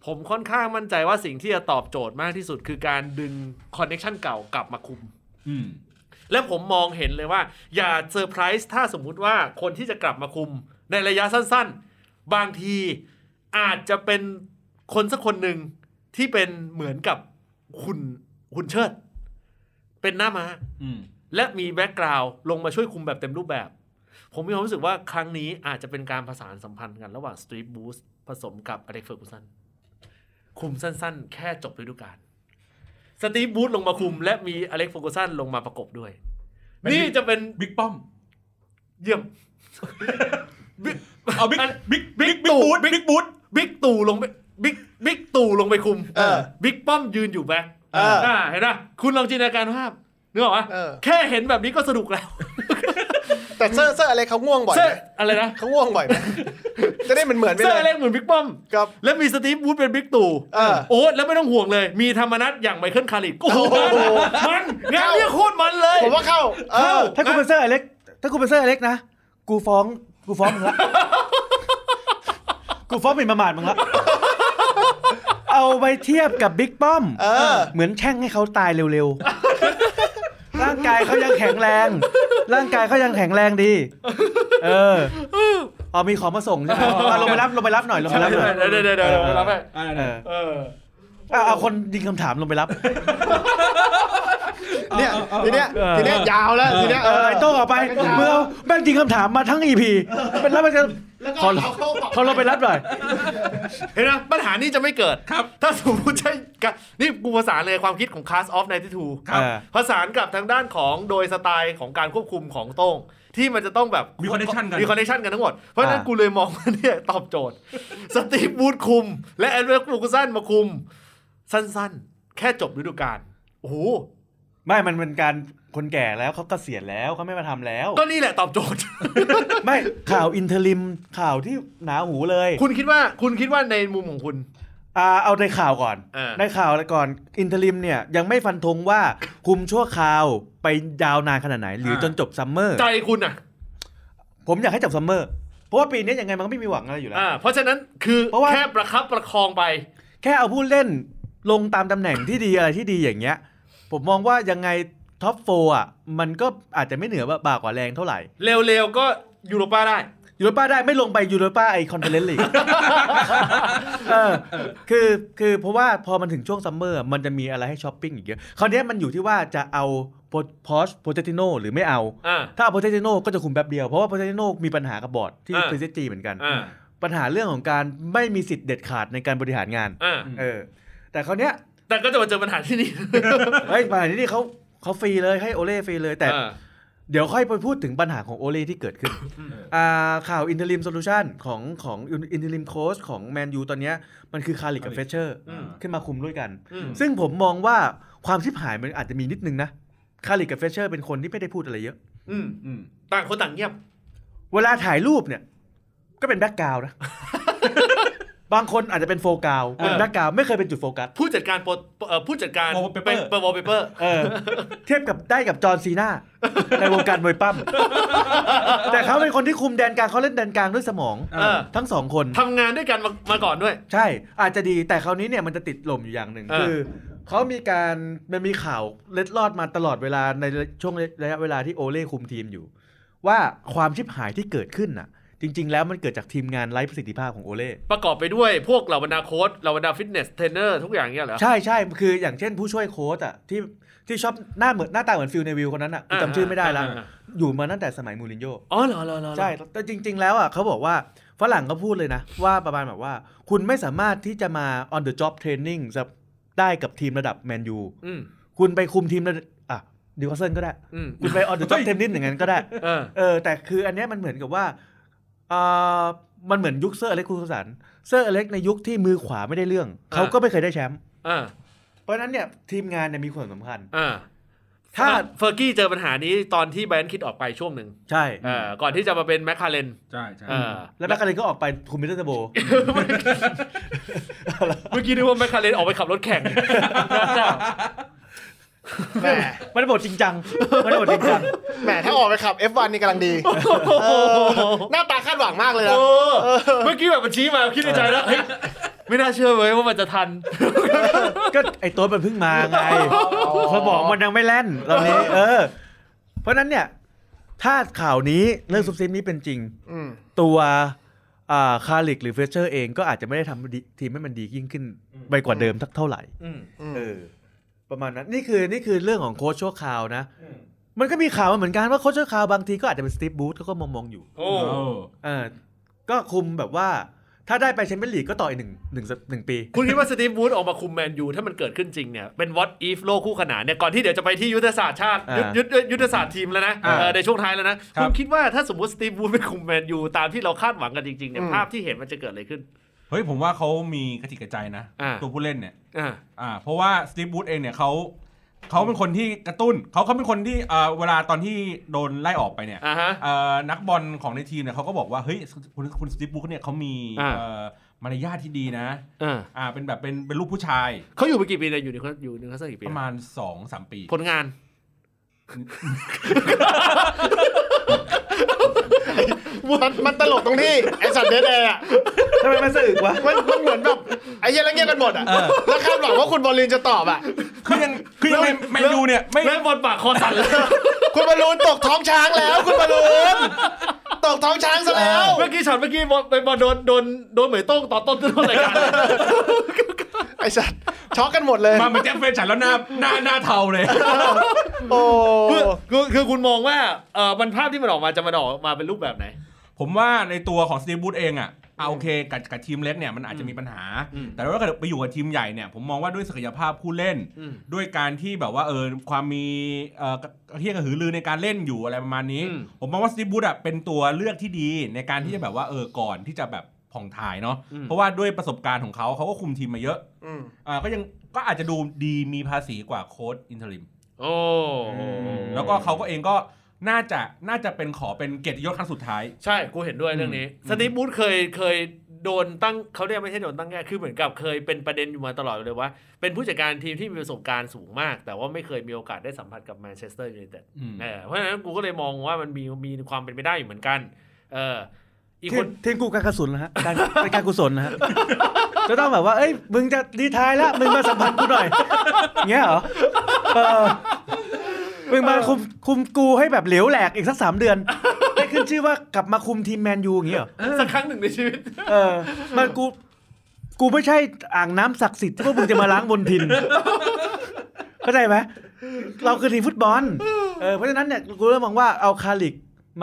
ผมค่อนข้างมั่นใจว่าสิ่งที่จะตอบโจทย์มากที่สุดคือการดึงคอนเนคชั่นเก่ากลับมาคุมและผมมองเห็นเลยว่าอย่าเซอร์ไพรส์ถ้าสมมุติว่าคนที่จะกลับมาคุมในระยะสั้นๆบางทีอาจจะเป็นคนสักคนหนึ่งที่เป็นเหมือนกับคุณคุณเชิดเป็นหน้าม้าและมีแบ็กกราวด์ลงมาช่วยคุมแบบเต็มรูปแบบผมมีความรู้สึกว่าครั้งนี้อาจจะเป็นการผสานสัมพันธ์กันระหว่างสตีฟ บูธผสมกับอเล็กซ์ เฟอร์กูสันคุมสั้นๆแค่จบฤดูกาลสตีฟ บูธลงมาคุมและมีอเล็กซ์ เฟอร์กูสันลงมาประกบด้วยนี่จะเป็นบิ๊กป้อมเยี่ยมเอาบิ๊กบิ๊กบิ๊กบูธบิ๊กบูธบิ๊กตู่ลงไปบิ๊กบิ๊กตู่ลงไปคุมบิ๊กป้อมยืนอยู่แบ็คเห็นไหมคุณลองจินตนาการภาพนึกออกไหมแค่เห็นแบบนี้ก็สนุกแล้วแต่เซอร์เซอร์อะไรเขาง่วงบ่อยอะไรนะเขาง่วงบ่อยจะได้เหมือนเหมือนเซอร์เล็กเหมือนบิ๊กป้อมครับแล้วมีสตีฟวูดเป็นบิ๊กตู่โอ้แล้วไม่ต้องห่วงเลยมีธรรมนัสอย่างไมเคิลคาริกโอ้โหมันงานนี้โคตรมันเลยผมว่าเข้าถ้ากูเป็นเซอร์เล็กถ้ากูเป็นเซอร์เล็กนะกูฟ้องกูฟ้องมึงละกูฟ้องหมิ่นประมาทมึงละเอา ไปเทียบกับบิ๊กป้อมเหมือนแช่งให้เขาตายเร็วๆร่างกายเขายังแข็งแรงร่างกายเขายังแข็งแรงดีเอออ๋อมีของมาส่งใช่ไหมลงไปรับลงไปรับหน่อยลงไปรับหน่อยเดี๋ยวเดี๋ยวเดี๋ยวลงไปรับไปเออเอาคนยิงคำถามลงไปรับเนี่ยทีเนี้ยทีเนี้ยยาวแล้วทีเนี้ยเออไอ้โต้งออกไปเมื่อแม่งยิงคำถามมาทั้ง อี พี เป็นแล้วมันจะเขาเราไปรับหน่อยเห็นไหมปัญหานี้จะไม่เกิดครับถ้าสมมติใช่นี่กูผสานเลยความคิดของ Cast of ไนน์ตี้ทูครับผสานกับทางด้านของโดยสไตล์ของการควบคุมของโต้งที่มันจะต้องแบบมีคอนเนคชั่นกันมีคอนเนคชั่นกันทั้งหมดเพราะนั้นกูเลยมองว่าเนี่ยตอบโจทย์สตีฟวูดคุมและแอนเดรสลูคัสมาคุมสั้นๆแค่จบฤดูกาลโอ้โหไม่มันเป็นการคนแก่แล้วเขาเกษียณแล้วเขาไม่มาทำแล้วก็นี่แหละตอบโจทย์ ไม่ข่าวอินเทอริมข่าวที่หนาหูเลยคุณคิดว่าคุณคิดว่าในมุมของคุณอ่าเอาในข่าวก่อนในข่าวแล้วก่อนอินเทอริมเนี่ยยังไม่ฟันธงว่าคุมชั่วคราวไปยาวนานขนาดไหนหรือจนจบซัมเมอร์ใจคุณอ่ะผมอยากให้จบซัมเมอร์เพราะว่าปีนี้ยังไงมันก็ไม่มีหวังอะไรอยู่แล้วเพราะฉะนั้นคือแค่ประคับประคองไปแค่เอาผู้เล่นลงตามตำแหน่งที่ดีอะไรที่ดีอย่างเงี้ยผมมองว่ายังไงท็อปโฟอ่ะมันก็อาจจะไม่เหนือบ่ากว่าแรงเท่าไหร่เร็วๆก็ยูโรป้าได้ยูโรป้าได้ไม่ลงไปยูโรป้าไอคอนเฟอเรนซ์ลีกคือคือเพราะว่าพอมันถึงช่วงซัมเมอร์มันจะมีอะไรให้ช้อปปิ้งอีกเยอะคราวนี้มันอยู่ที่ว่าจะเอาพอสโปเตติโน่หรือไม่เอาถ้าเอาโปเตติโน่ก็จะคุมแป๊บเดียวเพราะว่าโปเตติโน่มีปัญหากับบอร์ดที่เฟซจีเหมือนกันปัญหาเรื่องของการไม่มีสิทธิ์เด็ดขาดในการบริหารงานเออแต่คราวนี้แต่ก็จะมาเจอปัญหาที่นี่เฮ้ยปัญหาที่นี่เขาเขาฟรีเลยให้โอเล่ฟรีเลยแต่เดี๋ยวค่อยไปพูดถึงปัญหาของโอเล่ที่เกิดขึ้น ข่าวอินเทอริมโซลูชันของของอินเทอริมโค้ชของแมนยูตอนนี้มันคือคาริกกับเฟเชอร์ขึ้นมาคุมด้วยกันซึ่งผมมองว่าความชิบหายมันอาจจะมีนิดนึงนะคาริกกับเฟเชอร์เป็นคนที่ไม่ได้พูดอะไรเยอะต่างคนต่างเงียบเวลาถ่ายรูปเนี่ยก็เป็นแบ็กกราวด์นะ บางคนอาจจะเป็นโฟกัสเป็นแบ็คกราวด์ไม่เคยเป็นจุดโฟกัสผู้จัดการผู้จัดการเป็นเปอร์วอลเปเปอร์เทียบกับได้กับจอห์นซีน่าในวงการมวยปั้มแต่เขาเป็นคนที่คุมแดนกลางเขาเล่นแดนกลางด้วยสมองทั้งสองคนทำงานด้วยกันมาก่อนด้วยใช่อาจจะดีแต่คราวนี้เนี่ยมันจะติดลมอยู่อย่างหนึ่งคือเขามีการมันมีข่าวเล็ดลอดมาตลอดเวลาในช่วงระยะเวลาที่โอเล่คุมทีมอยู่ว่าความชิบหายที่เกิดขึ้นน่ะจริงๆแล้วมันเกิดจากทีมงานไร้ประสิทธิภาพของโอเล่ประกอบไปด้วยพวกเหล่าบรรดาโค้ชเหล่าบรรดาฟิตเนสเทรนเนอร์ทุกอย่างเงี้ยเหรอใช่ใช่คืออย่างเช่นผู้ช่วยโค้ชอ่ะที่ที่ชอบหน้าเหมือนหน้าตาเหมือนฟิลเนวิลคนนั้นอ่ะจำชื่อไม่ได้แล้วอยู่มาตั้งแต่สมัยมูรินโญ่อ๋อเหรอเหรอใช่แต่จริงๆแล้วอ่ะเขาบอกว่าฝรั่งก็พูดเลยนะว่าประมาณแบบว่าคุณไม่สามารถที่จะมา on the job training ได้กับทีมระดับแมนยูคุณไปคุมทีมอ่ะดิวคัสเซิลก็ได้คุณไป on the job training อย่างนั้นก็ได้เออแต่คืออันเนี้ยมันเหมือนกับว่ามันเหมือนยุคเซอร์อเล็กซ์คูสันเซอร์อเล็กซ์ในยุคที่มือขวาไม่ได้เรื่องเขาก็ไม่เคยได้แชมป์เพราะนั้นเนี่ยทีมงานเนี่ยมีความสำคัญถ้าเฟอร์กี้เจอปัญหานี้ตอนที่ไบรอันคิดออกไปช่วงหนึ่งใช่ก่อนที่จะมาเป็นแมคคาเรนใช่ใช่แล้วแมคคาเรนก็ออกไปคุมมิดเดิลสโบเมื่อกี้นึกว่าแมคคาเรนออกไปขับรถแข่งมันบทจริงจังมันบทจริงจังแหมถ้าออกไปขับ เอฟ วัน นี่กำลังดีหน้าตาคาดหวังมากเลยนะเมื่อกี้แบบมันชี้มาคิดในใจแล้วไม่น่าเชื่อเลยว่ามันจะทันก็ไอ้โต๊ดมันเพิ่งมาไงเขาบอกมันยังไม่แล่นเราเนี่ยเออเพราะนั้นเนี่ยถ้าข่าวนี้เรื่องซุบซิบนี้เป็นจริงตัวคาริกหรือเฟเชอร์เองก็อาจจะไม่ได้ทำทีมให้มันดียิ่งขึ้นไปกว่าเดิมสักเท่าไหร่เออประมาณนั้นนี่คือนี่คือเรื่องของโค้ชชั่วคราวนะมันก็มีข่าวเหมือนกันว่าโค้ชชั่วคราวบางทีก็อาจจะเป็นสตีฟบูธเขาก็มองมองอยู่โอ้เออก็คุมแบบว่าถ้าได้ไปแชมเปี้ยนลีกก็ต่ออีกหนึ่งหนึ่งหนึ่งปีคุณคิดว่าสตีฟบูธออกมาคุมแมนยูถ้ามันเกิดขึ้นจริงเนี่ยเป็นวอตอีฟโลกคู่ขนานเนี่ยก่อนที่เดี๋ยวจะไปที่ยุทธศาสตร์ชาติยุทธศาสตร์ทีมแล้วนะในช่วงท้ายแล้วนะคุณคิดว่าถ้าสมมติสตีฟบูธไปคุมแมนยูตามที่เราคาดหวังกันจริงๆเนี่ยภาพที่เห็นมันจะเกิดอะไรขึ้นเฮ้ยผมว่าเขามีกระจิกกระใจนะตัวผู้เล่นเนี่ยอ่าเพราะว่าสตีฟวูดเองเนี่ยเขาเขาเป็นคนที่กระตุ้นเขาเขาเป็นคนที่เอ่อเวลาตอนที่โดนไล่ออกไปเนี่ยเอ่อนักบอลของในทีมเนี่ยเขาก็บอกว่าเฮ้ยคุณคุณสตีฟวูดเนี่ยเขามีเอ่อมารยาทที่ดีนะอ่าเป็นแบบเป็นเป็นลูกผู้ชายเขาอยู่ไปกี่ปีเลยอยู่ในอยู่ในเขาสักกี่ปีประมาณ สองถึงสาม ปีผลงานมันมันตลกตรงที่ไอ้สัตว์เดดแอร์ ทำไมมันสะอึกวะมันเหมือนแบบไอ้เงี้ยแล้วเงี้ยกันหมดอ่ะแล้วคาดหวังว่าคุณบอลลีนจะตอบอ่ะคือยังคือยังไม่ดูเนี่ยไม่เริ่มบอลปากคอสั่นแล้วคุณบอลลูนตกท้องช้างแล้วคุณบอลลูนตกท้องช้างซะแล้วเมื่อกี้ช็อตเมื่อกี้ไปบอลโดนโดนโดนเหมยโต้งต่อต้นต้นอะไรกันไอ้สัตว์ช็อกกันหมดเลยมาเหมือนแจ็คเฟรนฉันแล้วหน้าหน้าหน้าเทาเลยโอ้คือคือคุณมองว่าเออมันภาพที่มันออกมาจะมันออกมาเป็นรูปแบบไหนผมว่าในตัวของสตีฟบูธเองอ่ะเอาโอเคกับกับทีมเล็กเนี่ยมันอาจจะมีปัญหาแต่ถ้าเกิดไปอยู่กับทีมใหญ่เนี่ยผมมองว่าด้วยศักยภาพผู้เล่นด้วยการที่แบบว่าเออความมีเอ่อเที่ยงกระหือรือในการเล่นอยู่อะไรประมาณนี้ผมมองว่าสตีฟบูธอ่ะเป็นตัวเลือกที่ดีในการที่จะแบบว่าเออก่อนที่จะแบบผ่องถ่ายเนาะเพราะว่าด้วยประสบการณ์ของเขาเขาก็คุมทีมมาเยอะอ่าก็ยังก็อาจจะดูดีมีภาษีกว่าโค้ชอินเทอริมโอ้แล้วก็เขาก็เองก็น่าจะน่าจะเป็นขอเป็นเกียรติยศครั้งสุดท้ายใช่กูเห็นด้วยเรื่องนี้สตีฟบูธเคยเคยโดนตั้งเขาเรียกไม่ใช่โดนตั้งแง่คือเหมือนกับเคยเป็นประเด็นอยู่มาตลอดเลยว่าเป็นผู้จัดการทีมที่มีประสบการณ์สูงมากแต่ว่าไม่เคยมีโอกาสได้สัมผัสกับแมนเชสเตอร์ยูไนเต็ดเพราะฉะนั้นกูก็เลยมองว่ามันมีมีความเป็นไปได้อยู่เหมือนกันเอออีกคนเทนกูการกระสุนนะฮะการเป็นการกุศลนะฮะจะต้องแบบว่าเอ้ยมึงจะดีทายแล้วมึงมาสัมผัสกูหน่อยเงี้ยเหรอมึงมาคุมคุมกูให้แบบเหลวแหลกอีกสักสามเดือนได้ขึ้นชื่อว่ากลับมาคุมทีมแมนยูอย่างเงี้ยสักครั้งหนึ่งในชีวิตเออมันกูกูไม่ใช่อ่างน้ำศักดิ์สิทธิ์ที่พวกมึงจะมาล้างบนทินเข้าใจไหมเราคือทีมฟุตบอลเออเพราะฉะนั้นเนี่ยกูเริ่มมองว่าเอาคาลิก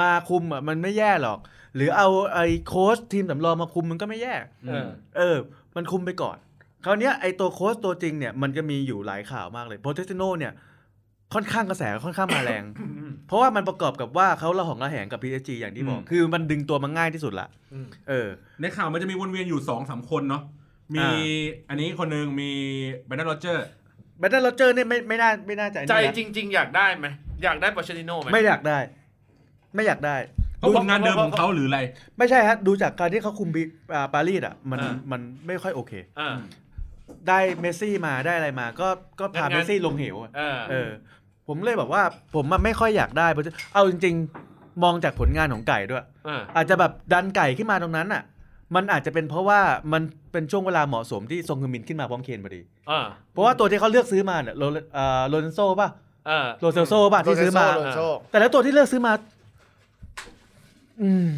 มาคุมอ่ะมันไม่แย่หรอกหรือเอาไอ้โค้ชทีมสำรองมาคุมมันก็ไม่แย่เออมันคุมไปก่อนคราวนี้ไอ้ตัวโค้ชตัวจริงเนี่ยมันก็มีอยู่หลายข่าวมากเลยโปเทสติโนเนี่ยค่อนข้างกระแสค่อนข้างมาแรง เพราะว่ามันประกอบกับว่าเขาละหองละแหงกับ พี เอส จี อย่างที่บอกคือมันดึงตัวมันง่ายที่สุดละเออในข่าวมันจะมีวนเวียนอยู่ สองถึงสาม คนเนาะมีอันนี้คนนึงมีแบรนดอน โรเจอร์แบรนดอน โรเจอร์เนี่ยไม่ไม่น่าไม่น่าใจใจจริงๆอยากได้ไหมอยากได้โปเทสติโนไหมไม่อยากได้ไม่อยากได้เขาทำงานเดิมของเขาหรืออะไรไม่ใช่ฮะดูจากการที่เขาคุมปารีสอ่ะมันมันไม่ค่อยโอเคได้เมสซี่มาได้อะไรมาก็ก็พาเมสซี่ลงเหวเออผมเลยบอกว่าผมมันไม่ค่อยอยากได้เอาจริงๆมองจากผลงานของไก่ด้วยอาจจะแบบดันไก่ขึ้นมาตรงนั้นอ่ะมันอาจจะเป็นเพราะว่ามันเป็นช่วงเวลาเหมาะสมที่ซงฮึมินขึ้นมาพร้อมเคนพอดีเพราะว่าตัวที่เขาเลือกซื้อมาเนี่ยโรโรนัลโซ่ป่ะโรเซลโซ่ป่ะที่ซื้อมาแต่แล้วตัวที่เลือกซื้อมา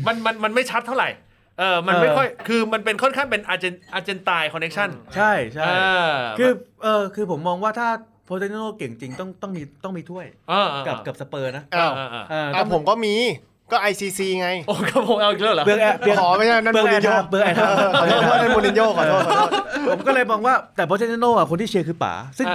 มันมันมันไม่ชัดเท่าไหร่เออมันไม่ค่อยคือมันเป็นค่อนข้างเป็นอาร์เจนอาร์เจนไตน์คอนเนคชั่นใช่ใช่คือเออคือผมมองว่าถ้าโพเทโน่เก่งจริงต้องต้องมีต้องมีถ้วยกับกับสเปอร์นะอ้าวอ้าวผมก็มีก็ ไอ ซี ซี ไงโอ้ครับผมเอาอีกแล้วเหรอเบื้องแอบขอไม่ใช่นั่นมูรินโญ่เบื้องแอบขอโทษนั่นมูรินโญ่ขอโทษผมก็เลยมองว่าแต่โพเทโน่อ่ะคนที่เชียร์คือป๋าซึ่ง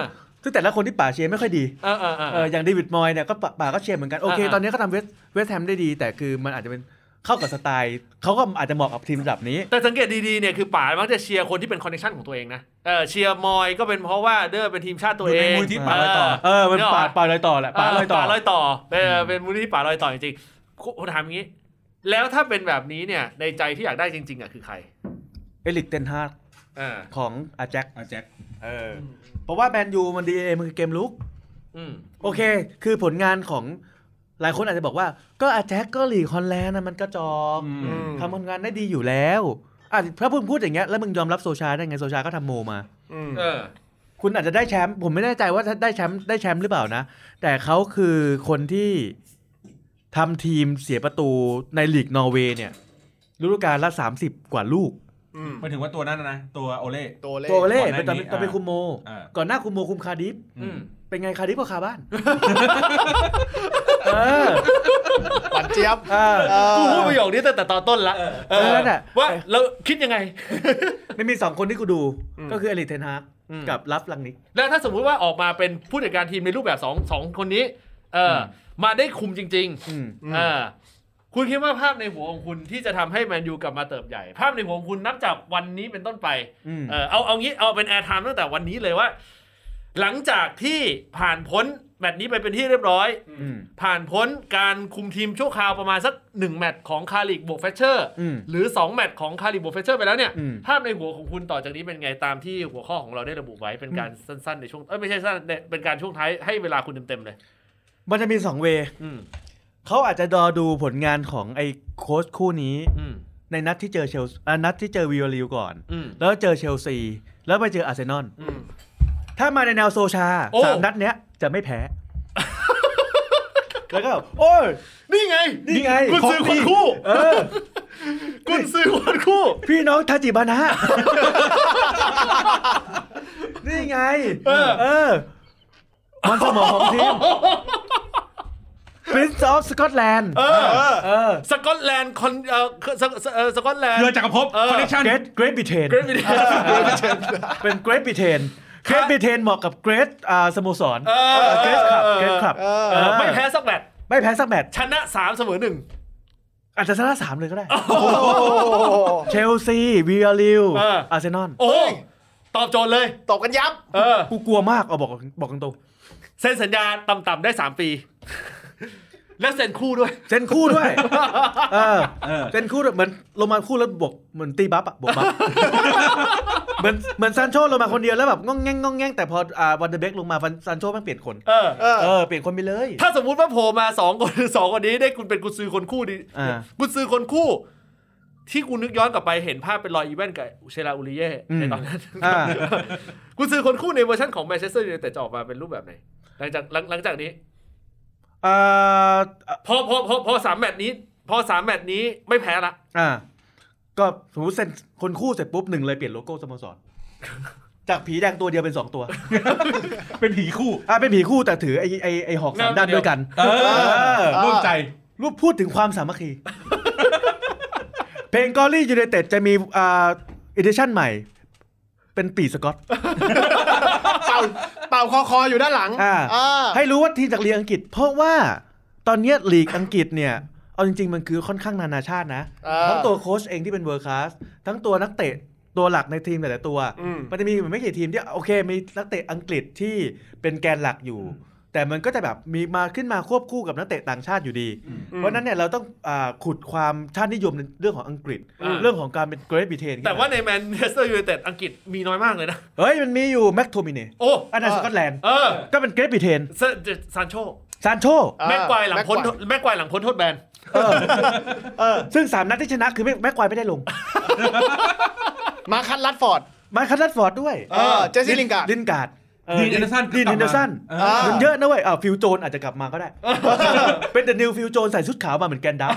ซึ่งแต่ละคนที่ป๋าเชียร์ไม่ค่อยดีเออเอออย่างเดวิดมอยเนี่ยก็ป๋าก็เชียร์เหมือนกันโอเคตอนนี้ก็ทำเวสเวสแฮมได้ดีแต่คือมันอาจจะเป็นเข้ากับสไตล์เขาก็อาจจะเหมาะกับทีมระดับนี้แต่สังเกตดีๆเนี่ยคือป๋ามักจะเชียร์คนที่เป็นคอนเนคชั่นของตัวเองนะเออเชียร์มอยก็เป็นเพราะว่าเด้อเป็นทีมชาติตัวเองมูลนิธิป๋าลอยต่อเออเป็นป๋าป๋าลอยต่อแหละป๋าลอยต่อป๋าลอยต่อเป็นมูลนิธิป๋าลอยต่อจริงๆคนถามอย่างนี้แล้วถ้าเป็นแบบนี้เนี่ยในใจที่อยากได้จริงๆอ่ะคือใครเอริกเทนฮากของอาแจ็คอาแจ็คเออเพราะว่าแมนยูมันดีเอมันคือเกมลุกโอเคคือผลงานของหลายคนอาจจะบอกว่าก็อาแจ็คก็ลีกฮอลแลนด์นะมันกระจอกทำผลงานได้ดีอยู่แล้วอ่ะถ้าพูดอย่างเงี้ยแล้วมึงยอมรับโซชาได้ไงโซชาก็ทำโมมาคุณอาจจะได้แชมป์ผมไม่แน่ใจว่าได้แชมป์ได้แชมป์หรือเปล่านะแต่เขาคือคนที่ทำทีมเสียประตูในลีกนอร์เวย์เนี่ยฤดูกาลละสามสิบกว่าลูกหมายถึงว่าตัวนั้นนะตัวโอเล่ตัวโอเล่เป็นตอนตอนเป็นคุมโมก่อนหน้าคุมโมคุมคาดิฟเป็นไงคาดิฟก็คาบ้านปัดเจี๊ยบกูพูดประโยคนี้ตั้งแต่ตอนต้นละว่าเราคิดยังไงไม่มีสองคนที่กูดูก็คือเอริก เทนฮากกับลัฟ รังนิกแล้วถ้าสมมุติว่าออกมาเป็นผู้จัดการทีมในรูปแบบสอง สองคนนี้มาได้คุมจริงๆคุณคิดว่าภาพในหัวของคุณที่จะทำให้แมนยูกลับมาเติบใหญ่ภาพในหัวของคุณนับจากวันนี้เป็นต้นไปเอาเอางี้เอาเป็นแอร์ไทม์ตั้งแต่วันนี้เลยว่าหลังจากที่ผ่านพ้นแมตช์นี้ไปเป็นที่เรียบร้อยผ่านพ้นการคุมทีมชั่วคราวประมาณสักหนึ่งแมตช์ของคาริกบวกเฟชเชอร์หรือสองแมตช์ของคาริกบวกเฟชเชอร์ไปแล้วเนี่ยภาพในหัวของคุณต่อจากนี้เป็นไงตามที่หัวข้อของเราได้ระบุไว้เป็นการสั้นๆในช่วงเอ้ยไม่ใช่สั้นเป็นการช่วงท้ายให้เวลาคุณเต็มๆเลยมันจะมีสองเวย์เขาอาจจะรอดูผลงานของไอ้โค้ชคู่นี้ ในนัดที่เจอเชลซีนัดที่เจอวิโอลิวก่อนแล้วเจอเชลซีแล้วไปเจออาร์เซนอลถ้ามาในแนวโซชาสามนัดเนี้ยจะไม่แพ้แล้วก็โอ้ยนี่ไงนี่ไงกุนซือคนคู่เออกุนซือคนคู่พี่น้องทาจิบานะนี่ไงเออเออมันสมองทีม Prince of Scotland เออเออ Scotland คอนเอ่อ Scotland เรือจักรภพ Connection Great Britain Great Britain เป็น Great Britainเกรทบีเทนเหมาะกับเกรทสโมสรเกรทคลับเกรทคลับไม่แพ้สักแมตช์ไม่แพ้สักแมตช์ชนะสามเสมอหนึ่งอาจจะชนะสามเลยก็ได้เชลซีวิลลิวอาร์เซนอลโอ้ตอบโจทย์เลยตอบกันยับกูกลัวมากเอาบอกบอกตรงๆเซ็นสัญญาต่ำๆได้สามปีแล้วเซ็นคู่ด้วยเซ็นคู่ด้วยเออเซ็นคู่เหมือนโรมันคู่แล้วบวกเหมือนตีบัฟอ่ะบวกบัฟเหมือนเหมือนซานโชโรมันคนเดียวแล้วแบบง่องแง่งง่องแง่งแต่พออ่าวันเดอร์เบคลงมาซานโชมันเปลี่ยนคนเออเออเปลี่ยนคนไปเลยถ้าสมมุติว่าโผล่มาสองคนสองคนนี้ได้คุณเป็นกุญซือคนคู่ดิกุญซือคนคู่ที่กูนึกย้อนกลับไปเห็นภาพเป็นรอยอีเวนต์กับเชลาอูริเย่ในตอนนั้นกุญซือคนคู่ในเวอร์ชันของแมนเชสเตอร์ยูไนเต็ดจะออกมาเป็นรูปแบบไหนหลังจากหลังจากนี้อ่าพอพอพอพอสามแมตช์นี้พอสามแมตช์นี้ไม่แพ้ละอ่าก็สมมติเซ็นคนคู่เสร็จปุ๊บหนึ่งเลยเปลี่ยนโลโก้สโมสรจากผีแดงตัวเดียวเป็นสองตัวเป็นผีคู่อ่าเป็นผีคู่แต่ถือไอไอไอหอกสามด้านด้วยกันเออร่วมใจรูปพูดถึงความสามัคคีเพลงกอรี่ยูไนเต็ดจะมีอ่าอีดิชั่นใหม่เป็นปีสก๊อตเป่าเป่าคอคออยู่ด้านหลังให้รู้ว่าทีมจากลีกอังกฤษเพราะว่าตอนนี้ลีกอังกฤษเนี่ยเอาจริงๆมันคือค่อนข้างนานาชาตินะทั้งตัวโค้ชเองที่เป็นเวิร์คคลาสทั้งตัวนักเตะตัวหลักในทีมแต่ละตัวมันจะมีเหมือนไม่กี่ทีมที่โอเคมีนักเตะอังกฤษที่เป็นแกนหลักอยู่แต่มันก็จะแบบมีมาขึ้นมาควบคู่กับนักเตะต่างชาติอยู่ดีเพราะนั้นเนี่ยเราต้องขุดความชาตินิยมในเรื่องของอังกฤษเรื่องของการเป็นเกรทบริเตนแต่ว่าในแมนเชสเตอร์ยูไนเต็ดอังกฤษมีน้อยมากเลยนะเฮ้ยมันมีอยู่แม็กโทมิเน่โอ้อันนั้นสกอตแลนด์ก็เป็นเกรทบริเตนซานโชซานโชแม็กไกวหลังพ้นแม็กไกวหลังพ้นโทษแบนซึ่งสามนัดที่ชนะคือแม็กไกวไม่ได้ลงมาคัทลัดฟอร์ดมาคัทลัดฟอร์ดด้วยเจสซี่ลินการ์ดลินการ์ดดีนแอนเดอร์สันดีนแอนเดอร์สันมันเยอะนะเว้ยอ่าฟิวโจนอาจจะกลับมาก็ได้เป็นเดนิลฟิวโจนใส่ชุดขาวมาเหมือนแกนดับ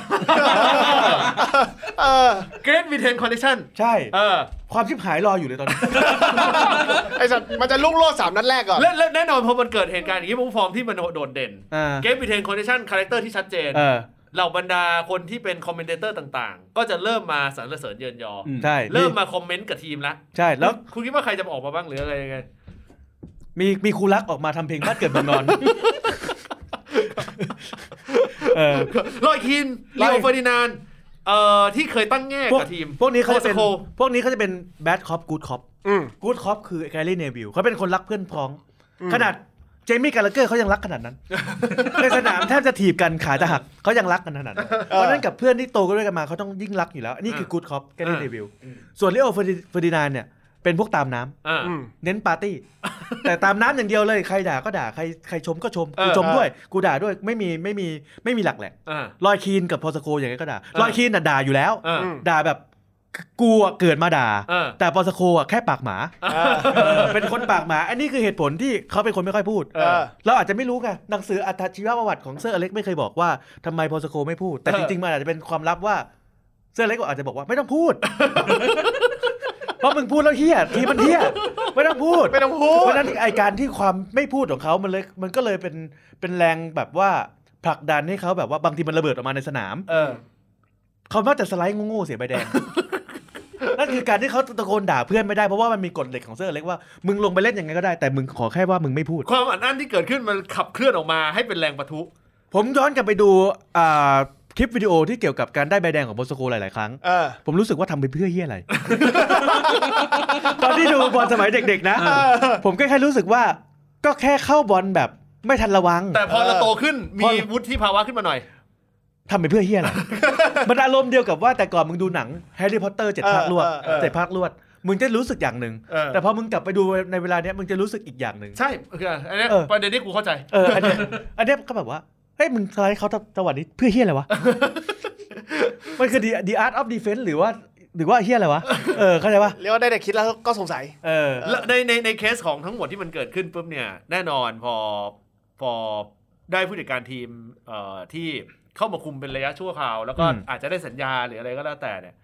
เกรทวินเทนคอนเนคชั่นใช่ความชิบหายรออยู่เลยตอนนี้ไอ้สัตว์มันจะลุกโลดสามนัดแรกก่อนและแน่นอนพอมันเกิดเหตุการณ์อย่างนี้ฟอร์มที่มันโดดเด่นเกรทวินเทนคอนเนคชั่นคาแรคเตอร์ที่ชัดเจนเหล่าบรรดาคนที่เป็นคอมเมนเตอร์ต่างๆก็จะเริ่มมาสรรเสริญเยินยอใช่เริ่มมาคอมเมนต์กับทีมละใช่แล้วคุณคิดว่าใครจะออกมาบ้างหรืออะไรยังไงมีมีครูรักออกมาทำเพลงบ้านเกิดเมืองนอนลอยคินลิโอเฟอร์ดินานที่เคยตั้งแง่กับทีมพวกนี้เขาจะเป็นพวกนี้เขาจะเป็นแบดคอปกู๊ดคอปกู๊ดคอปคือแกรี่เนวิลเขาเป็นคนรักเพื่อนพ้องขนาดเจมี่การ์ลเกอร์เขายังรักขนาดนั้นในสนามแทบจะถีบกันขาจะหักเขายังรักกันขนาดนั้นเพราะนั้นกับเพื่อนที่โตกันด้วยกันมาเขาต้องยิ่งรักอยู่แล้วนี่คือกู๊ดคอปแกรี่เนวิลส่วนลิโอเฟอร์ดินานเนี่ยเป็นพวกตามน้ำเน้นปาร์ตี้แต่ตามน้ำอย่างเดียวเลยใครด่าก็ด่าใครใครชมก็ชมกูชมด้วยกูด่าด้วยไม่มีไม่มีไม่มีหลักแหละลอยคีนกับพอสโคอย่างนี้ก็ด่าลอยคีนน่ะด่าอยู่แล้วด่าแบบกูเกิดมาด่าแต่พอสโคอ่ะแค่ปากหมาเป็นคนปากหมาอันนี้คือเหตุผลที่เขาเป็นคนไม่ค่อยพูดเราอาจจะไม่รู้ไงหนังสืออัตชีวประวัติของเซอร์อเล็กไม่เคยบอกว่าทำไมพอสโคไม่พูดแต่จริงๆมันอาจจะเป็นความลับว่าเซอร์อเล็กอาจจะบอกว่าไม่ต้องพูดเพราะมึงพูดแล้วเฮี้ยทีมันเฮี้ยไม่ต้องพูดไม่ต้องพูดเพราะนั้นไอการที่ความไม่พูดของเขามันเลยมันก็เลยเป็นเป็นแรงแบบว่าผลักดันให้เขาแบบว่าบางทีมันระเบิดออกมาในสนามเออเขามักจะสไลด์งงๆเสียใบแดง นั่นคือการที่เขาตะโกนด่าเพื่อนไม่ได้เพราะว่ามันมีกฎเหล็กของเซอร์เล็กว่ามึงลงไปเล่นยังไงก็ได้แต่มึงขอแค่ว่ามึงไม่พูดความอัดอั้นที่เกิดขึ้นมันขับเคลื่อนออกมาให้เป็นแรงปะทุผมย้อนกลับไปดูอ่าคลิปวิดีโอที่เกี่ยวกับการได้ใบแดงของโบสโกหลายๆครั้งผมรู้สึกว่าทำไปเพื่อเฮี้ยอะไรตอนที่ดูบอลสมัยเด็กๆนะผมก็แค่รู้สึกว่าก็แค่เข้าบอลแบบไม่ทันระวังแต่พอเราโตขึ้นมีวุฒิภาวะขึ้นมาหน่อยทำไปเพื่อเฮี้ยอะไรมันอารมณ์เดียวกับว่าแต่ก่อนมึงดูหนังแฮร์รี่พอตเตอร์เจ็ดภาครวดเจ็ดภาครวดมึงจะรู้สึกอย่างหนึ่งแต่พอมึงกลับไปดูในเวลาเนี้ยมึงจะรู้สึกอีกอย่างหนึ่งใช่อันนี้ประเด็นที่กูเข้าใจเอออันนี้อันนี้ก็แบบว่าเฮ้ยมึงสไลด์เขาจังหวะนี้เพื่อเฮี้ยอะไรวะ มันคือ The Art of Defense หรือว่าหรือว่าเฮี้ยอะไรวะเออเข้าใจป่ะเรียกว่าได้แต่คิดแล้วก็สงสัยเออในในในเคสของทั้งหมดที่มันเกิดขึ้นปุ๊บเนี่ยแน่นอนพอพอได้ผู้จัดการทีมเอ่อที่เข้ามาคุมเป็นระยะชั่วคราวแล้วก็อาจจะได้สัญญาหรืออะไรก็แล้วแต่เนี่ย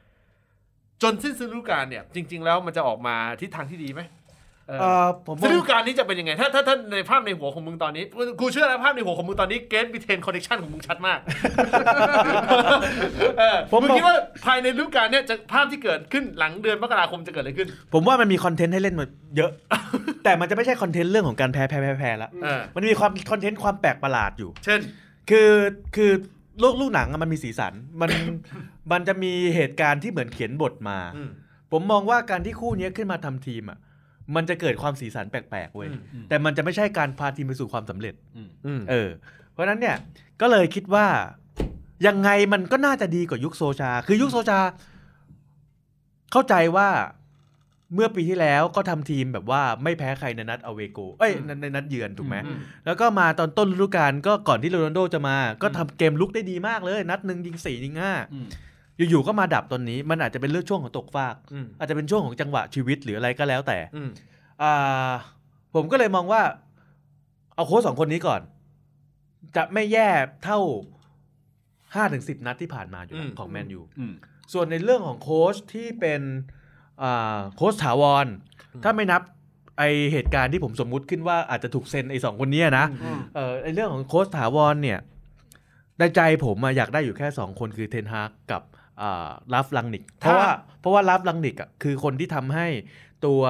จนสิ้นฤดูกาลเนี่ยจริงๆแล้วมันจะออกมาทิศทางที่ดีไหมเอ่อผมฤดูกาลนี้จะเป็นยังไงถ้าถ้าถ้าในภาพในหัวของมึงตอนนี้กูเชื่อแล้วภาพในหัวของมึงตอนนี้เกตวิเทนคอนเนคชั่นของมึงชัดมากเออผมคิดว่าภายในฤดูกาลเนี่ยจะภาพที่เกิดขึ้นหลังเดือนมกราคมจะเกิดอะไรขึ้นผมว่ามันมีคอนเทนต์ให้เล่นมันเยอะแต่มันจะไม่ใช่คอนเทนต์เรื่องของการแพ้แพ้แพ้แล้วมันมีความคอนเทนต์ความแปลกประหลาดอยู่เช่นคือคือโลกลูกหนังมันมีสีสันมันมันจะมีเหตุการณ์ที่เหมือนเขียนบทมาผมมองว่าการที่คู่นี้ขึ้นมาทำทีมอ่ะมันจะเกิดความสีสันแปลกๆเว้ยแต่มันจะไม่ใช่การพาทีมไปสู่ความสำเร็จเออเพราะนั้นเนี่ยก็เลยคิดว่ายังไงมันก็น่าจะดีกว่ายุคโซชาคือยุคโซชาเข้าใจว่าเมื่อปีที่แล้วก็ทำทีมแบบว่าไม่แพ้ใครในนัดอเวโกเอ้ยในนัดเยือนถูกไหมแล้วก็มาตอนต้นฤดูกาลก็ก่อนที่โรนัลโดจะมาก็ทำเกมลุกได้ดีมากเลยนัดหนึ่งยิงสี่ยิงห้าอยู่ๆก็มาดับตอนนี้มันอาจจะเป็นเรื่องช่วงของตกฟากอาจจะเป็นช่วงของจังหวะชีวิตหรืออะไรก็แล้วแต่ผมก็เลยมองว่าเอาโค้ชสองคนนี้ก่อนจะไม่แย่เท่า ห้าถึงสิบ นัดที่ผ่านมาอยู่ของแมนยูส่วนในเรื่องของโค้ชที่เป็นโค้ชถาวรถ้าไม่นับไอเหตุการณ์ที่ผมสมมุติขึ้นว่าอาจจะถูกเซ็นไอสองคนนี้นะเออไอเรื่องของโค้ชถาวรเนี่ยในใจผมมาอยากได้อยู่แค่สองคนคือเทนฮากกับลาฟลังนิกเพราะว่าเพราะว่าลาฟลังนิกอ่ะคือคนที่ทำให้ตัว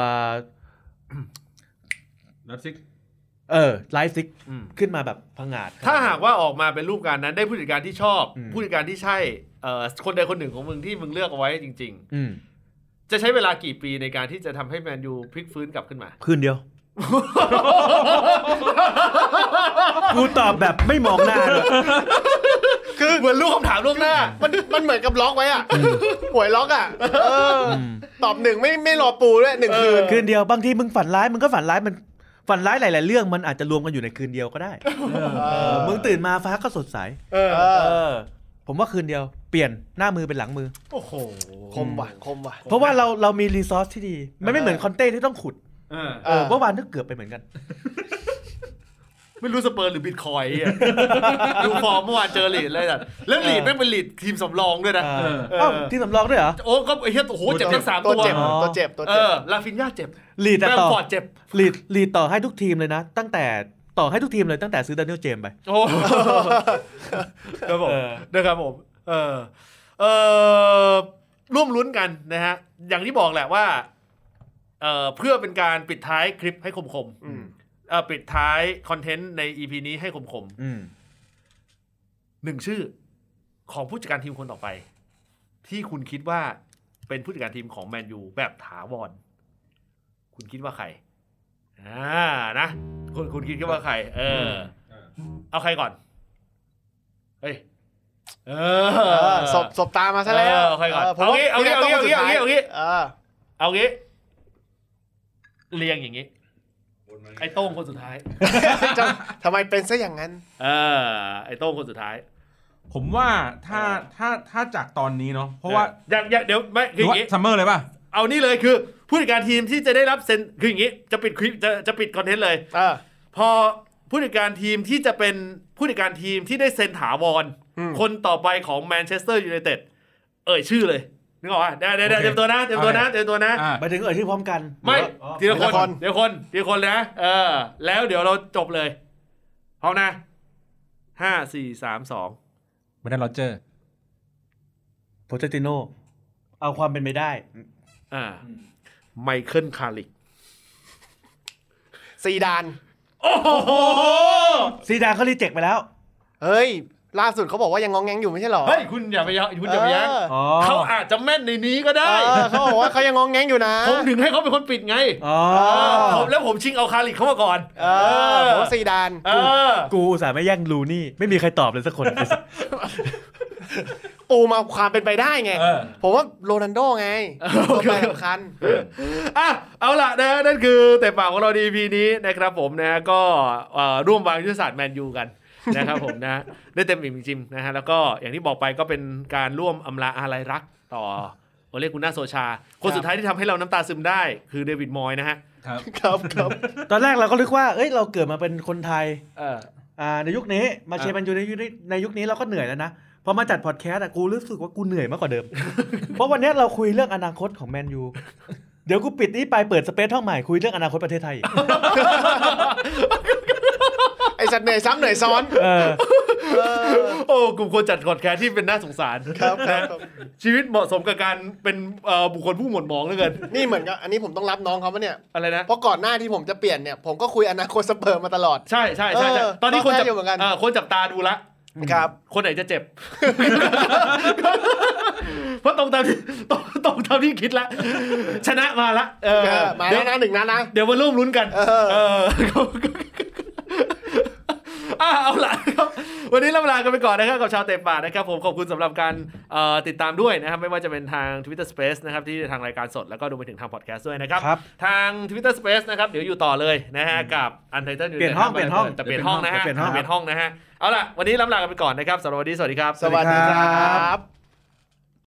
ไลฟ์ซิกเออไลฟ์ซิกขึ้นมาแบบพังงาดถ้าหากว่าออกมาเป็นรูปการนั้นได้ผู้จัดการที่ชอบผู้จัดการที่ใช่คนใดคนหนึ่งของมึงที่มึงเลือกเอาไว้จริงๆจะใช้เวลากี่ปีในการที่จะทำให้แมนยูพลิกฟื้นกลับขึ้นมาคืนเดียวกูตอบแบบไม่มองหน้าเลยคือเหมือนลูกคำถามล่วงหน้ามันมันเหมือนกับล็อกไว้อ่ะป่วยล็อกอ่ะตอบหนึ่งไม่ไม่รอปูด้วยหนึ่งคืนคืนเดียวบางทีมึงฝันร้ายมึงก็ฝันร้ายมันฝันร้ายหลายๆเรื่องมันอาจจะรวมกันอยู่ในคืนเดียวก็ได้มึงตื่นมาฟ้าก็สดใสผมว่าคืนเดียวเปลี่ยนหน้ามือเป็นหลังมือโอ้โหคมว่ะคมว่ะเพราะว่าเราเรามีรีซอสที่ดีมันไม่เหมือนคอนเต้ที่ต้องขุดเออเมื่อวานก็เกือบไปเหมือนกันไม่รู้สเปอร์หรือบิตคอยอ่ะดูฟอร์มเมื่อวานเจอลีดเลยอ่ะแล้วลีดแม่งเป็นลีดทีมสำรองด้วยนะเอ้าทีมสำรองด้วยเหรอโอ้ก็ไอ้เหี้ยโอ้โหเจ็บทั้งสามตัวตัวเจ็บตัวเจ็บตัวเจ็บลาฟินญาเจ็บลีดต่อเจ็บลีดลีดต่อให้ทุกทีมเลยนะตั้งแต่ต่อให้ทุกทีมเลยตั้งแต่ซื้อดานิเอลเจมส์ไปโอ้ครับผมนะครับผมเออเอ่อร่วมลุ้นกันนะฮะอย่างที่บอกแหละว่าเอ่อเพื่อเป็นการปิดท้ายคลิปให้คมๆอืมเอ่อปิดท้ายคอนเทนต์ใน อี พี นี้ให้คมๆอืมหนึ่งชื่อของผู้จัดการทีมคนต่อไปที่คุณคิดว่าเป็นผู้จัดการทีมของแมนยูแบบถาวรคุณคิดว่าใครอ่านะคุณคุณคิดว่าใครเออเอาใครก่อนเฮ้ยเออสบสบตามาซะแล้วเอาใครก่อนเอางี้เอางี้เอางี้เอางี้เอางี้เออเอางี้เรียงอย่างนี้ไอ้โต้งคนสุดท้ายทำไมเป็นซะอย่างนั้นเออไอ้โต้งคนสุดท้ายผมว่าถ้าถ้าถ้าจากตอนนี้เนาะเพราะว่าอย่างอย่างเดี๋ยวไม่คืออย่างนี้ซัมเมอร์เลยป่ะเอานี่เลยคือผู้จัดการทีมที่จะได้รับเซ็นคืออย่างนี้จะปิดคลิปจะจะปิดคอนเทนต์เลยเออพอผู้จัดการทีมที่จะเป็นผู้จัดการทีมที่ได้เซ็นถาวรคนต่อไปของแมนเชสเตอร์ยูไนเต็ดเอ่ยชื่อเลยนึกออกอ่ะได้ๆๆเตรียมตัวนะเตรียมตัวนะเตรียมตัวนะไปถึงเอ่ยชื่อพร้อมกันไม่ทีละคนเดี๋ยวคนทีละคนนะเออแล้วเดี๋ยวเราจบเลยพร้อมนะห้า สี่ สาม สองไม่ได้โรเจอร์โพเทติโนเอาความเป็นไปได้อ่าไมเคิลคาริกซีดานโอ้โหซีดานเขารีเจ็คไปแล้วเฮ้ยล่าสุดเขาบอกว่ายังงองแงงอยู่ไม่ใช่หรอเฮ้ยคุณอย่าไปคุณอย่าไปยั้งเขาอาจจะแม่นในนี้ก็ได้เขาบอกว่าเขายังงองแงงอยู่นะผมถึงให้เขาเป็นคนปิดไงแล้วผมชิงเอาคาริกเข้ามาก่อนผมซีดานกูอุตส่าห์ไม่แย่งลูนี่ไม่มีใครตอบเลยสักคนปูมาความเป็นไปได้ไงผมว่าโรนัลโดไงตัวไปสำคัญอ่ะเอาล่ะนะนั่นคือแต่ปากของเราดีพีนี้นะครับผมนะก็ร่วมวางยุทธศาสตร์แมนยูกัน นะครับผมนะได้เต็มอิ่มจริงๆนะฮะแล้วก็อย่างที่บอกไปก็เป็นการร่วมอำลาอาลัยรักต่อโอเลกุน่าโซชาคนสุดท้ายที่ทำให้เราน้ำตาซึมได้คือเดวิดมอยนะฮะครับครับตอนแรกเราก็นึกว่าเอ้ยเราเกิดมาเป็นคนไทยอ่าในยุคนี้มาเชียร์แมนยูในยุคนี้ในยุคนี้เราก็เหนื่อยแล้วนะพอมาจัดพอดแคสต์อ่ะกูรู้สึกว่ากูเหนื่อยมากกว่าเดิม เพราะวันนี้เราคุยเรื่องอนาคตของแมนยู เดี๋ยวกูปิดนี้ไปเปิดสเปซห้องใหม่คุยเรื่องอนาคตประเทศไทย ไอ้สัตว์เหนื่อยซ้ำเหนื่อยซ้อน โอ้กลุ่มคนจัดพอดแคสต์ที่เป็นน่าสงสารครับนะชีวิตเหมาะสมกับการเป็นบุคคลผู้หม่นหมองเหลือเกินนี่เหมือนกับอันนี้ผมต้องรับน้องเขาปะเนี่ยอะไรนะเพราะก่อนหน้าที่ผมจะเปลี่ยนเนี่ยผมก็คุยอนาคตสเปอร์มาตลอดใช่ใช่ใช่ตอนนี้คนจับคนจับตาดูละครับคนไหนจะเจ็บเพราะตรงตามที่ตรงตามที่คิดละชนะมาละเออมาแล้วนะหนึ่งนัดนะเดี๋ยวมาร่วมลุ้นกันเอออ่ะเอาล่ะครับวันนี้ลำลากันไปก่อนนะครับกับชาวเตะปากนะครับผมขอบคุณสำหรับการติดตามด้วยนะครับไม่ว่าจะเป็นทาง Twitter Space นะครับที่ทางรายการสดแล้วก็ดูไปถึงทางพอดแคสต์ด้วยนะครับทาง Twitter Space นะครับเดี๋ยวอยู่ต่อเลยนะฮะกับอันไทเทิลเปลี่ยนห้องเปลี่ยนห้องแต่เปลี่ยนห้องนะฮะเปลี่ยนห้องนะฮะเอาล่ะวันนี้ลำลากันไปก่อนนะครับสวัสดีสวัสดีครับสวัสดีครับ